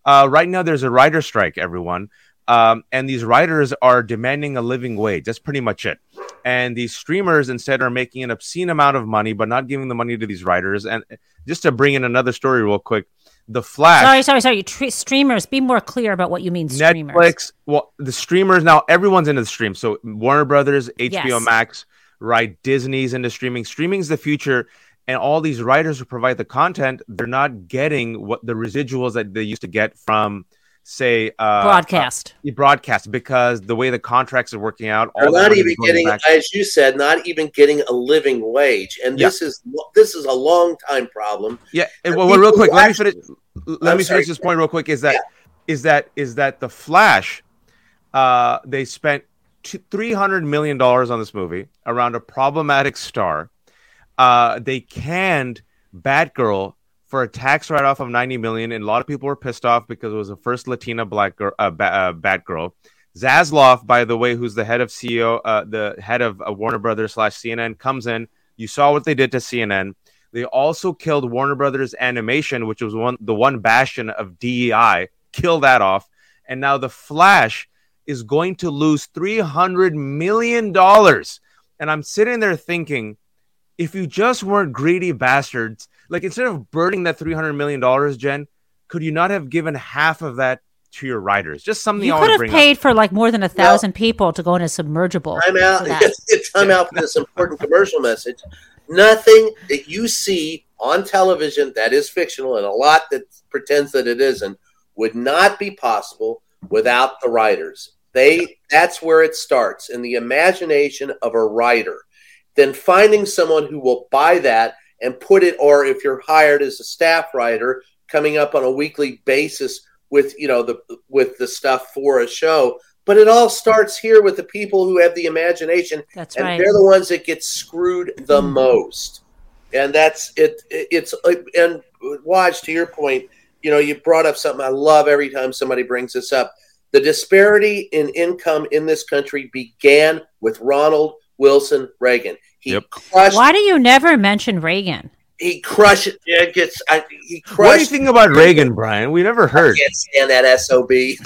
uh, right now there's a writer strike, everyone. Um, and these writers are demanding a living wage. That's pretty much it. And these streamers instead are making an obscene amount of money, but not giving the money to these writers. And just to bring in another story real quick, The Flash. Sorry, sorry, sorry. Tre- streamers, be more clear about what you mean streamers. Netflix, well, the streamers, now everyone's into the stream. So Warner Brothers, H B O yes. Max, right? Disney's into streaming. Streaming's the future. And all these writers who provide the content, they're not getting what the residuals that they used to get from... say uh broadcast uh, broadcast because the way the contracts are working out, all they're not even getting back. As you said, not even getting a living wage. And yeah. this is this is a long time problem. Yeah. And well, well real quick, let me finish let I'm me sorry. finish this point real quick is that yeah. is that is that The Flash, uh they spent three hundred million dollars on this movie around a problematic star. Uh they canned Batgirl for a tax write-off of ninety million dollars, and a lot of people were pissed off because it was the first Latina black girl, uh, ba- uh, Batgirl. Zasloff, by the way, who's the head of C E O, uh, the head of uh, Warner Brothers slash C N N, comes in. You saw what they did to C N N. They also killed Warner Brothers Animation, which was one the one bastion of D E I. Kill that off. And now The Flash is going to lose three hundred million dollars. And I'm sitting there thinking, if you just weren't greedy bastards, like instead of burning that three hundred million dollars, Jen, could you not have given half of that to your writers? Just something you could have paid up. For like more than a thousand well, people to go in a submergible. Time out. Time out for this important commercial message. Nothing that you see on television that is fictional, and a lot that pretends that it isn't, would not be possible without the writers. They that's where it starts, in the imagination of a writer. Then finding someone who will buy that and put it, or if you're hired as a staff writer, coming up on a weekly basis with, you know, the with the stuff for a show. But it all starts here with the people who have the imagination. That's and right. They're the ones that get screwed the most. And that's it. It's and Waj, to your point, you know, you brought up something I love every time somebody brings this up. The disparity in income in this country began with Ronald Wilson Reagan. He yep. crushed. Why do you never mention Reagan? He crushes. It gets, I, he crushed. What do you think about Reagan, Brian? We never heard. I can't stand that S O B.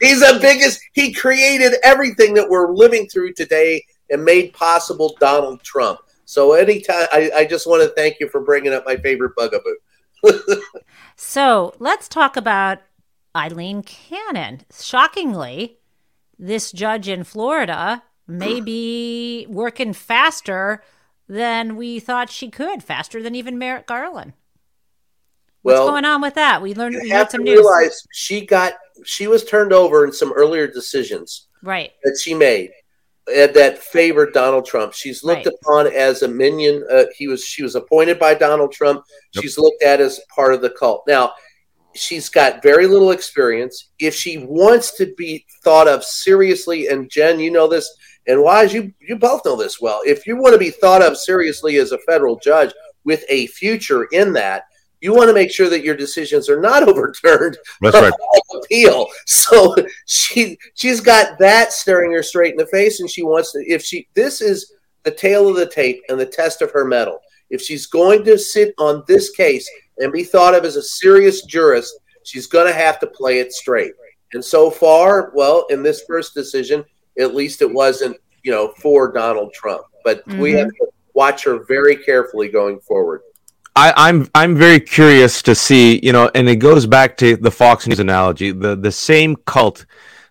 He's the biggest. He created everything that we're living through today and made possible Donald Trump. So anytime, I, I just want to thank you for bringing up my favorite bugaboo. So let's talk about Eileen Cannon. Shockingly, this judge in Florida may be working faster than we thought she could, faster than even Merrick Garland. What's well, going on with that? We learned we had some news. Realize she got she was turned over in some earlier decisions, right, that she made that favored Donald Trump. She's looked right. upon as a minion. Uh, he was she was appointed by Donald Trump. Yep. She's looked at as part of the cult. Now, she's got very little experience. If she wants to be thought of seriously, and Jen, you know this, and Wise, you you both know this well. If you want to be thought of seriously as a federal judge with a future in that, you want to make sure that your decisions are not overturned That's right. by appeal. So she she's got that staring her straight in the face, and she wants to. If she this is the tail of the tape and the test of her mettle. If she's going to sit on this case and be thought of as a serious jurist, she's going to have to play it straight. And so far, well, in this first decision, at least it wasn't, you know, for Donald Trump. But mm-hmm. we have to watch her very carefully going forward. I, I'm I'm very curious to see, you know, and it goes back to the Fox News analogy. The the same cult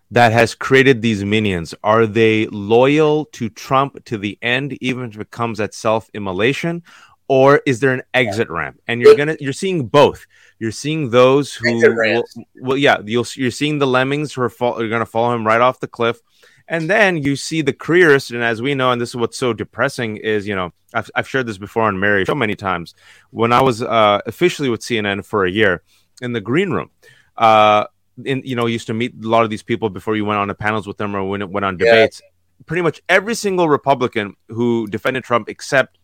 that has created these minions, are they loyal to Trump to the end, even if it comes at self-immolation? Or is there an exit yeah. ramp? And you're gonna you're seeing both. You're seeing those who will, well, yeah, you'll, you're seeing the lemmings who are, fo- are going to follow him right off the cliff. And then you see the careerist, and as we know, and this is what's so depressing is, you know, I've, I've shared this before on Mary so many times. When I was uh, officially with C N N for a year in the green room, uh, in, you know, used to meet a lot of these people before you went on the panels with them or when it went on debates. Yeah. Pretty much every single Republican who defended Trump except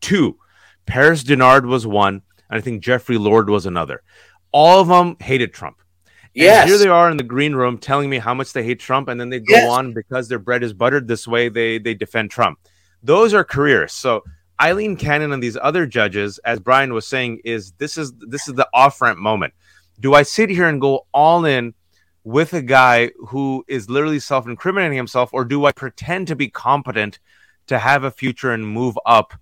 two. Paris Denard was one, and I think Jeffrey Lord was another. All of them hated Trump. Yes. And here they are in the green room telling me how much they hate Trump, and then they go yes. on because their bread is buttered this way. They they defend Trump. Those are careers. So Eileen Cannon and these other judges, as Brian was saying, is this is this is the off-ramp moment. Do I sit here and go all in with a guy who is literally self-incriminating himself, or do I pretend to be competent to have a future and move up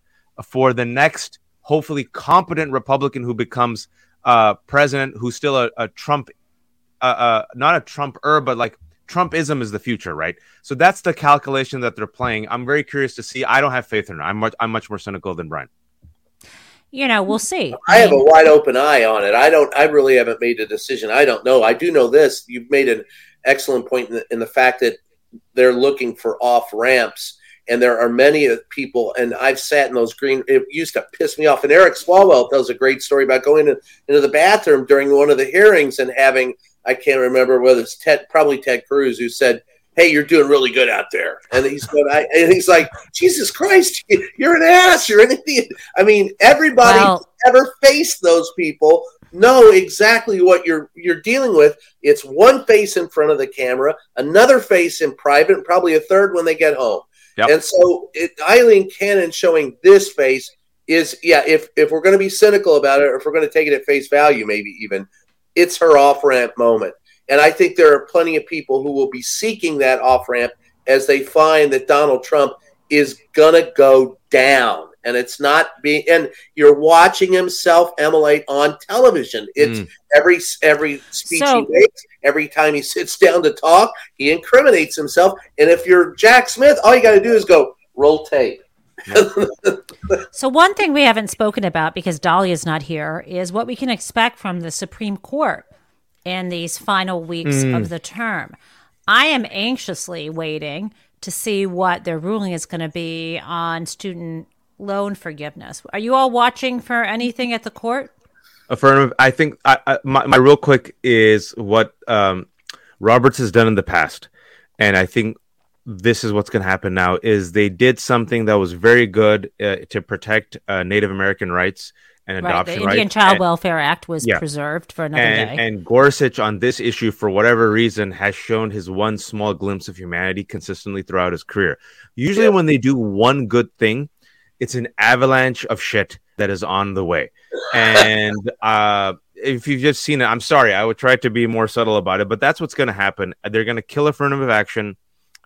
for the next hopefully competent Republican who becomes uh, president, who's still a, a Trump Uh, uh, not a Trump-er, but like Trumpism is the future, right? So that's the calculation that they're playing. I'm very curious to see. I don't have faith in her. I'm much, I'm much more cynical than Brian. You know, we'll see. I have a wide open eye on it. I don't. I really haven't made a decision. I don't know. I do know this. You've made an excellent point in the, in the fact that they're looking for off ramps, and there are many people. And I've sat in those green. It used to piss me off. And Eric Swalwell tells a great story about going in, into the bathroom during one of the hearings and having. I can't remember whether it's Ted, probably Ted Cruz, who said, "Hey, you're doing really good out there," and he's going, I, and he's like, "Jesus Christ, you're an ass, you're an idiot." I mean, everybody wow. who's ever faced those people know exactly what you're you're dealing with. It's one face in front of the camera, another face in private, probably a third when they get home. Yep. And so, it, Eileen Cannon showing this face is, yeah. If if we're going to be cynical about it, or if we're going to take it at face value, maybe even. It's her off-ramp moment. And I think there are plenty of people who will be seeking that off-ramp as they find that Donald Trump is going to go down. And it's not being, and you're watching him self-immolate on television. It's mm. every every speech so, he makes, every time he sits down to talk, he incriminates himself. And if you're Jack Smith, all you got to do is go, roll tape. So one thing we haven't spoken about because Dahlia's not here is what we can expect from the Supreme Court in these final weeks mm. of the term. I am anxiously waiting to see what their ruling is going to be on student loan forgiveness. Are you all watching for anything at the court? Affirmative. I think I, I, my, my real quick is what um, Roberts has done in the past. And I think this is what's going to happen now is they did something that was very good uh, to protect uh, Native American rights and adoption rights. Right, the Indian rights. Child and, Welfare Act was yeah. preserved for another and, day. And Gorsuch on this issue, for whatever reason, has shown his one small glimpse of humanity consistently throughout his career. Usually yeah. when they do one good thing, it's an avalanche of shit that is on the way. And uh, if you've just seen it, I'm sorry. I would try to be more subtle about it, but that's what's going to happen. They're going to kill affirmative action.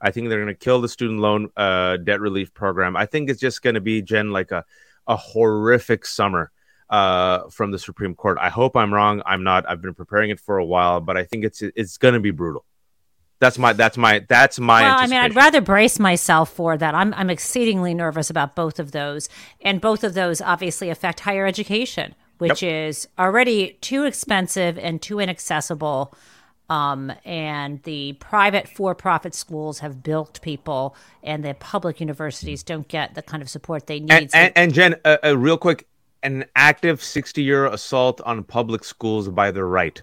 I think they're going to kill the student loan uh, debt relief program. I think it's just going to be, Jen, like a, a horrific summer uh, from the Supreme Court. I hope I'm wrong. I'm not. I've been preparing it for a while, but I think it's it's going to be brutal. That's my that's my that's my. Well, I mean, I'd rather brace myself for that. I'm I'm exceedingly nervous about both of those, and both of those obviously affect higher education, which yep. is already too expensive and too inaccessible. Um, and the private for-profit schools have built people, and the public universities don't get the kind of support they need. And, so- and, and Jen, uh, uh, real quick, an active sixty-year assault on public schools by the right.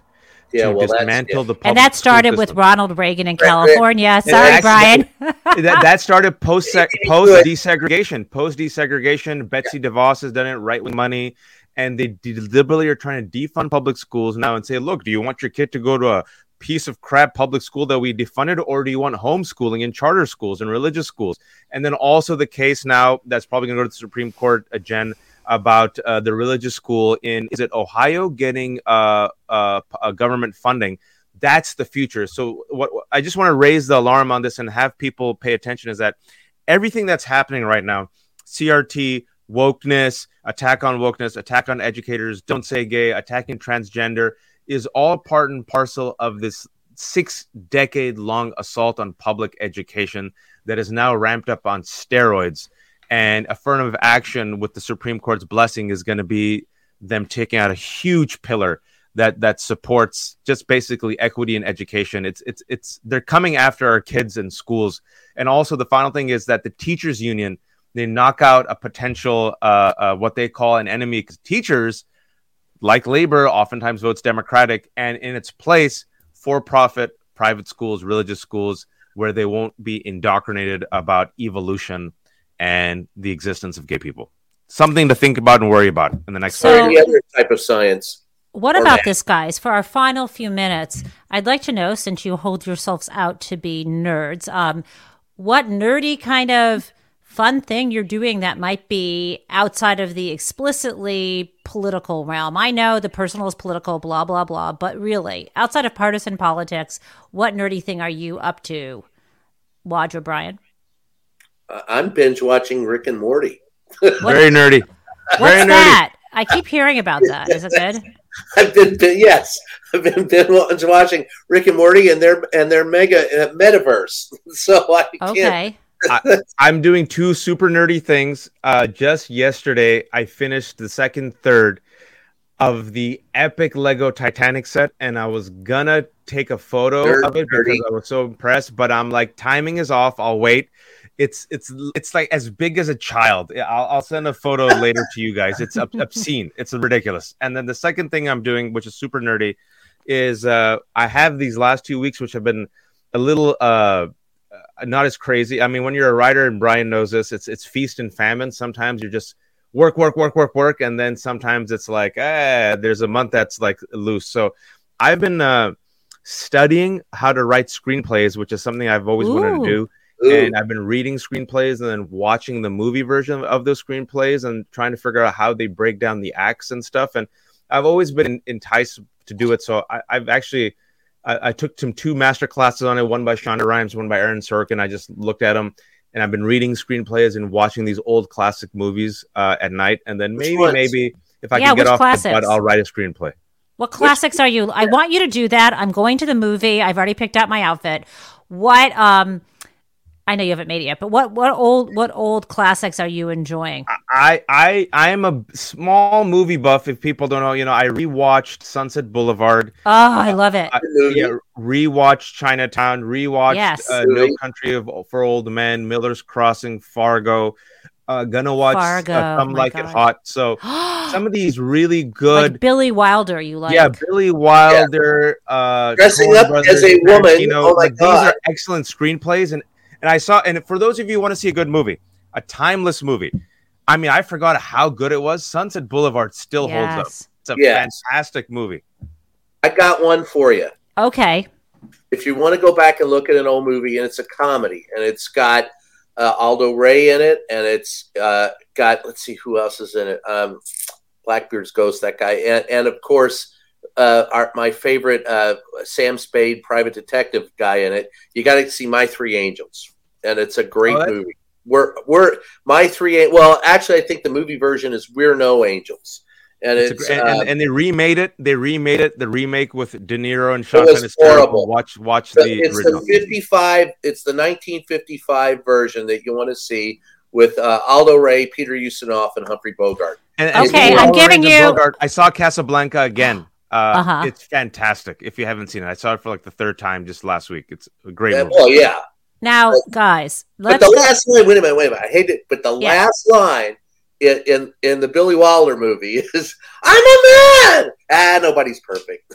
Yeah, to well, dismantle the public and that started with Ronald Reagan in right, California. Right. Sorry, Brian. that, that started post post desegregation. Post desegregation, Betsy yeah. DeVos has done it right with money, and they deliberately are trying to defund public schools now and say, "Look, do you want your kid to go to a piece of crap public school that we defunded, or do you want homeschooling and charter schools and religious schools?" And then also the case now that's probably going to go to the Supreme Court, uh, Jen, about uh, the religious school in, is it Ohio, getting uh, uh, uh, government funding. That's the future. So what I just want to raise the alarm on this and have people pay attention is that everything that's happening right now, C R T, wokeness, attack on wokeness, attack on educators, don't say gay, attacking transgender, is all part and parcel of this six-decade-long assault on public education that is now ramped up on steroids. And affirmative action with the Supreme Court's blessing is going to be them taking out a huge pillar that that supports just basically equity in education. It's it's it's they're coming after our kids in schools. And also the final thing is that the teachers union, they knock out a potential uh, uh, what they call an enemy, because teachers, like labor, oftentimes votes Democratic, and in its place, for-profit private schools, religious schools, where they won't be indoctrinated about evolution and the existence of gay people. Something to think about and worry about in the next so, five years. The other type of science. What about that? This, guys? For our final few minutes, I'd like to know, since you hold yourselves out to be nerds, um, what nerdy kind of fun thing you're doing that might be outside of the explicitly political realm? I know the personal is political, blah, blah, blah, but really, outside of partisan politics, what nerdy thing are you up to, Waj O'Brien? I'm binge watching Rick and Morty. Very nerdy. What's Very nerdy. that? I keep hearing about that. Is it good? I've been, been yes, I've been binge watching Rick and Morty and their and their mega uh, metaverse. So I okay. can't. I, I'm doing two super nerdy things. Uh, just yesterday, I finished the second third of the epic Lego Titanic set, and I was gonna take a photo Nerd, of it nerdy. because I was so impressed. But I'm like, timing is off. I'll wait. It's it's it's like as big as a child. I'll, I'll send a photo later to you guys. It's obscene. It's ridiculous. And then the second thing I'm doing, which is super nerdy, is uh, I have these last two weeks, which have been a little uh, not as crazy. I mean, when you're a writer, and Brian knows this, it's it's feast and famine. Sometimes you're just work, work, work, work, work. And then sometimes it's like, eh, there's a month that's like loose. So I've been uh, studying how to write screenplays, which is something I've always Ooh. wanted to do. And I've been reading screenplays and then watching the movie version of those screenplays and trying to figure out how they break down the acts and stuff. And I've always been enticed to do it. So I, I've actually, I, I took some two master classes on it, one by Shonda Rhimes, one by Aaron Sorkin. I just looked at them and I've been reading screenplays and watching these old classic movies uh, at night. And then maybe, maybe if I yeah, can get off classics? the butt, I'll write a screenplay. What classics which, are you? I want you to do that. I'm going to the movie. I've already picked out my outfit. What, um, I know you haven't made it yet, but what, what old what old classics are you enjoying? I, I I am a small movie buff. If people don't know, you know, I rewatched Sunset Boulevard. Oh, uh, I love it. I, yeah, rewatched Chinatown. Rewatched yes. uh, No Country of, for Old Men. Miller's Crossing. Fargo. Uh, gonna watch Fargo, uh, Come Like God. It Hot. So some of these really good. Like Billy Wilder, you like? Yeah, Billy Wilder. Yeah. Uh, Dressing Coen up Brothers, as a woman. You know, oh my like, God. These are excellent screenplays. And. And I saw, and for those of you who want to see a good movie, a timeless movie, I mean, I forgot how good it was. Sunset Boulevard still yes. holds up. It's a yes. fantastic movie. I got one for you. Okay. If you want to go back and look at an old movie, and it's a comedy, and it's got uh, Aldo Ray in it, and it's uh, got, let's see who else is in it. Um, Blackbeard's Ghost, that guy, and, and of course, uh, our, my favorite uh, Sam Spade, private detective guy in it. You got to see My Three Angels, and it's a great oh, movie. We're we're my three. Well, actually, I think the movie version is We're No Angels, and it's, it's a, and, uh, and, and they remade it. They remade it. The remake with De Niro and Sean Penn is horrible. Watch watch the it's original. The fifty-five. It's the nineteen fifty-five version that you want to see with uh, Aldo Ray, Peter Ustinov, and Humphrey Bogart. And, and okay, I'm giving you. Bogart, I saw Casablanca again. Uh, uh-huh. It's fantastic. If you haven't seen it, I saw it for like the third time just last week. It's a great yeah, movie. Oh yeah. Now, guys, let's but the go- last line. Wait a minute, wait a minute. I hate it, but the yeah. last line in, in in the Billy Wilder movie is "I'm a man." Ah, nobody's perfect.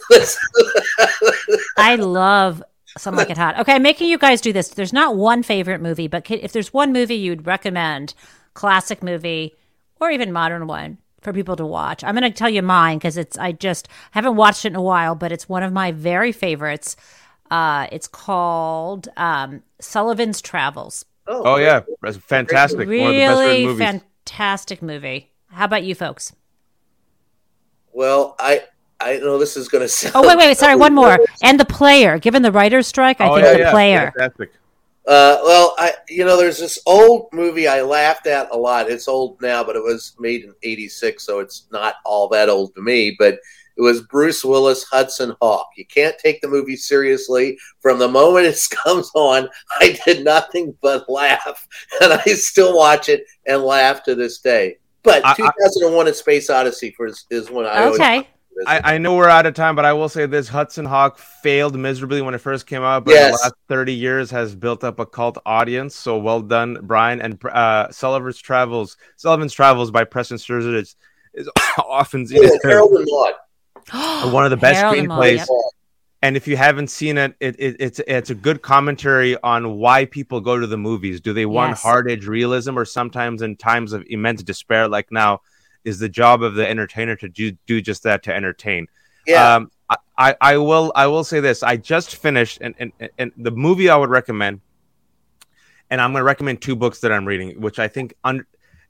I love Some Like It Hot. Okay, I'm making you guys do this. There's not one favorite movie, but if there's one movie you'd recommend, classic movie or even modern one for people to watch, I'm going to tell you mine because it's I just haven't watched it in a while, but it's one of my very favorites. Uh, it's called um, Sullivan's Travels. Oh, oh yeah. That's fantastic. Really One of the best written movies. Fantastic movie. How about you folks? Well, I I know this is going to sound... Oh, wait, wait. Sorry, one more. And The Player. Given the writer's strike, I oh, think yeah, The yeah. Player. Fantastic. Uh, well, I you know, there's this old movie I laughed at a lot. It's old now, but it was made in eighty-six, so it's not all that old to me, but... It was Bruce Willis, Hudson Hawk. You can't take the movie seriously. From the moment it comes on, I did nothing but laugh. And I still watch it and laugh to this day. But I, two thousand one I, A Space Odyssey for, is when I okay. always... I, I know we're out of time, but I will say this. Hudson Hawk failed miserably when it first came out, but yes. in the last thirty years has built up a cult audience. So well done, Brian. And uh, Sullivan's Travels Sullivan's Travels by Preston Sturges is, is often... It's Harold and Maude. One of the best Harold screenplays. And, Maude, yep. and if you haven't seen it, it, it it's it's a good commentary on why people go to the movies. Do they want yes. hard-edge realism, or sometimes in times of immense despair like now, is the job of the entertainer to do, do just that, to entertain? Yeah. Um, I, I, I will I will say this. I just finished, and, and, and the movie I would recommend, and I'm going to recommend two books that I'm reading, which I think un-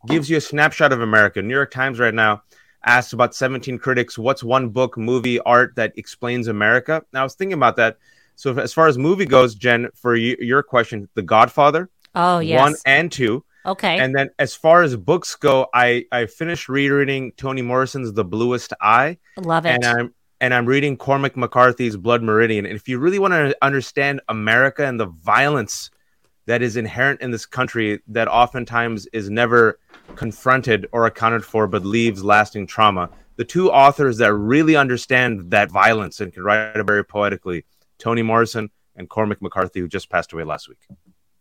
gives you a snapshot of America. New York Times right now asked about seventeen critics, what's one book, movie, art that explains America? Now, I was thinking about that. So if, as far as movie goes, Jen, for you, your question, The Godfather. Oh, yes. One and two. Okay. And then as far as books go, I, I finished rereading Toni Morrison's The Bluest Eye. Love it. And I'm, and I'm reading Cormac McCarthy's Blood Meridian. And if you really want to understand America and the violence that is inherent in this country that oftentimes is never confronted or accounted for, but leaves lasting trauma. The two authors that really understand that violence and can write it very poetically, Toni Morrison and Cormac McCarthy, who just passed away last week.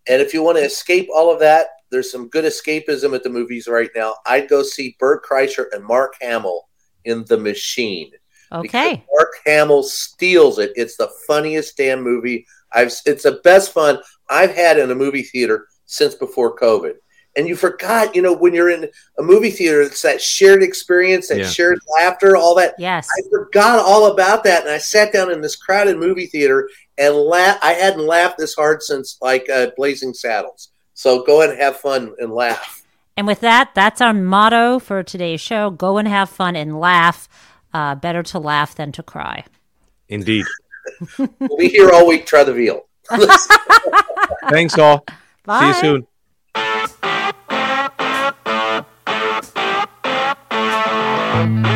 And if you want to escape all of that, there's some good escapism at the movies right now. I'd go see Bert Kreischer and Mark Hamill in The Machine. Okay. Because Mark Hamill steals it. It's the funniest damn movie. I've. It's the best fun I've had in a movie theater since before COVID. And you forgot, you know, when you're in a movie theater, it's that shared experience, that yeah. shared laughter, all that. Yes. I forgot all about that. And I sat down in this crowded movie theater and laugh. I hadn't laughed this hard since like uh, Blazing Saddles. So go and have fun and laugh. And with that, that's our motto for today's show. Go and have fun and laugh. Uh, better to laugh than to cry. Indeed. We'll be here all week. Try the veal. Thanks all. Bye. See you soon. Thank you.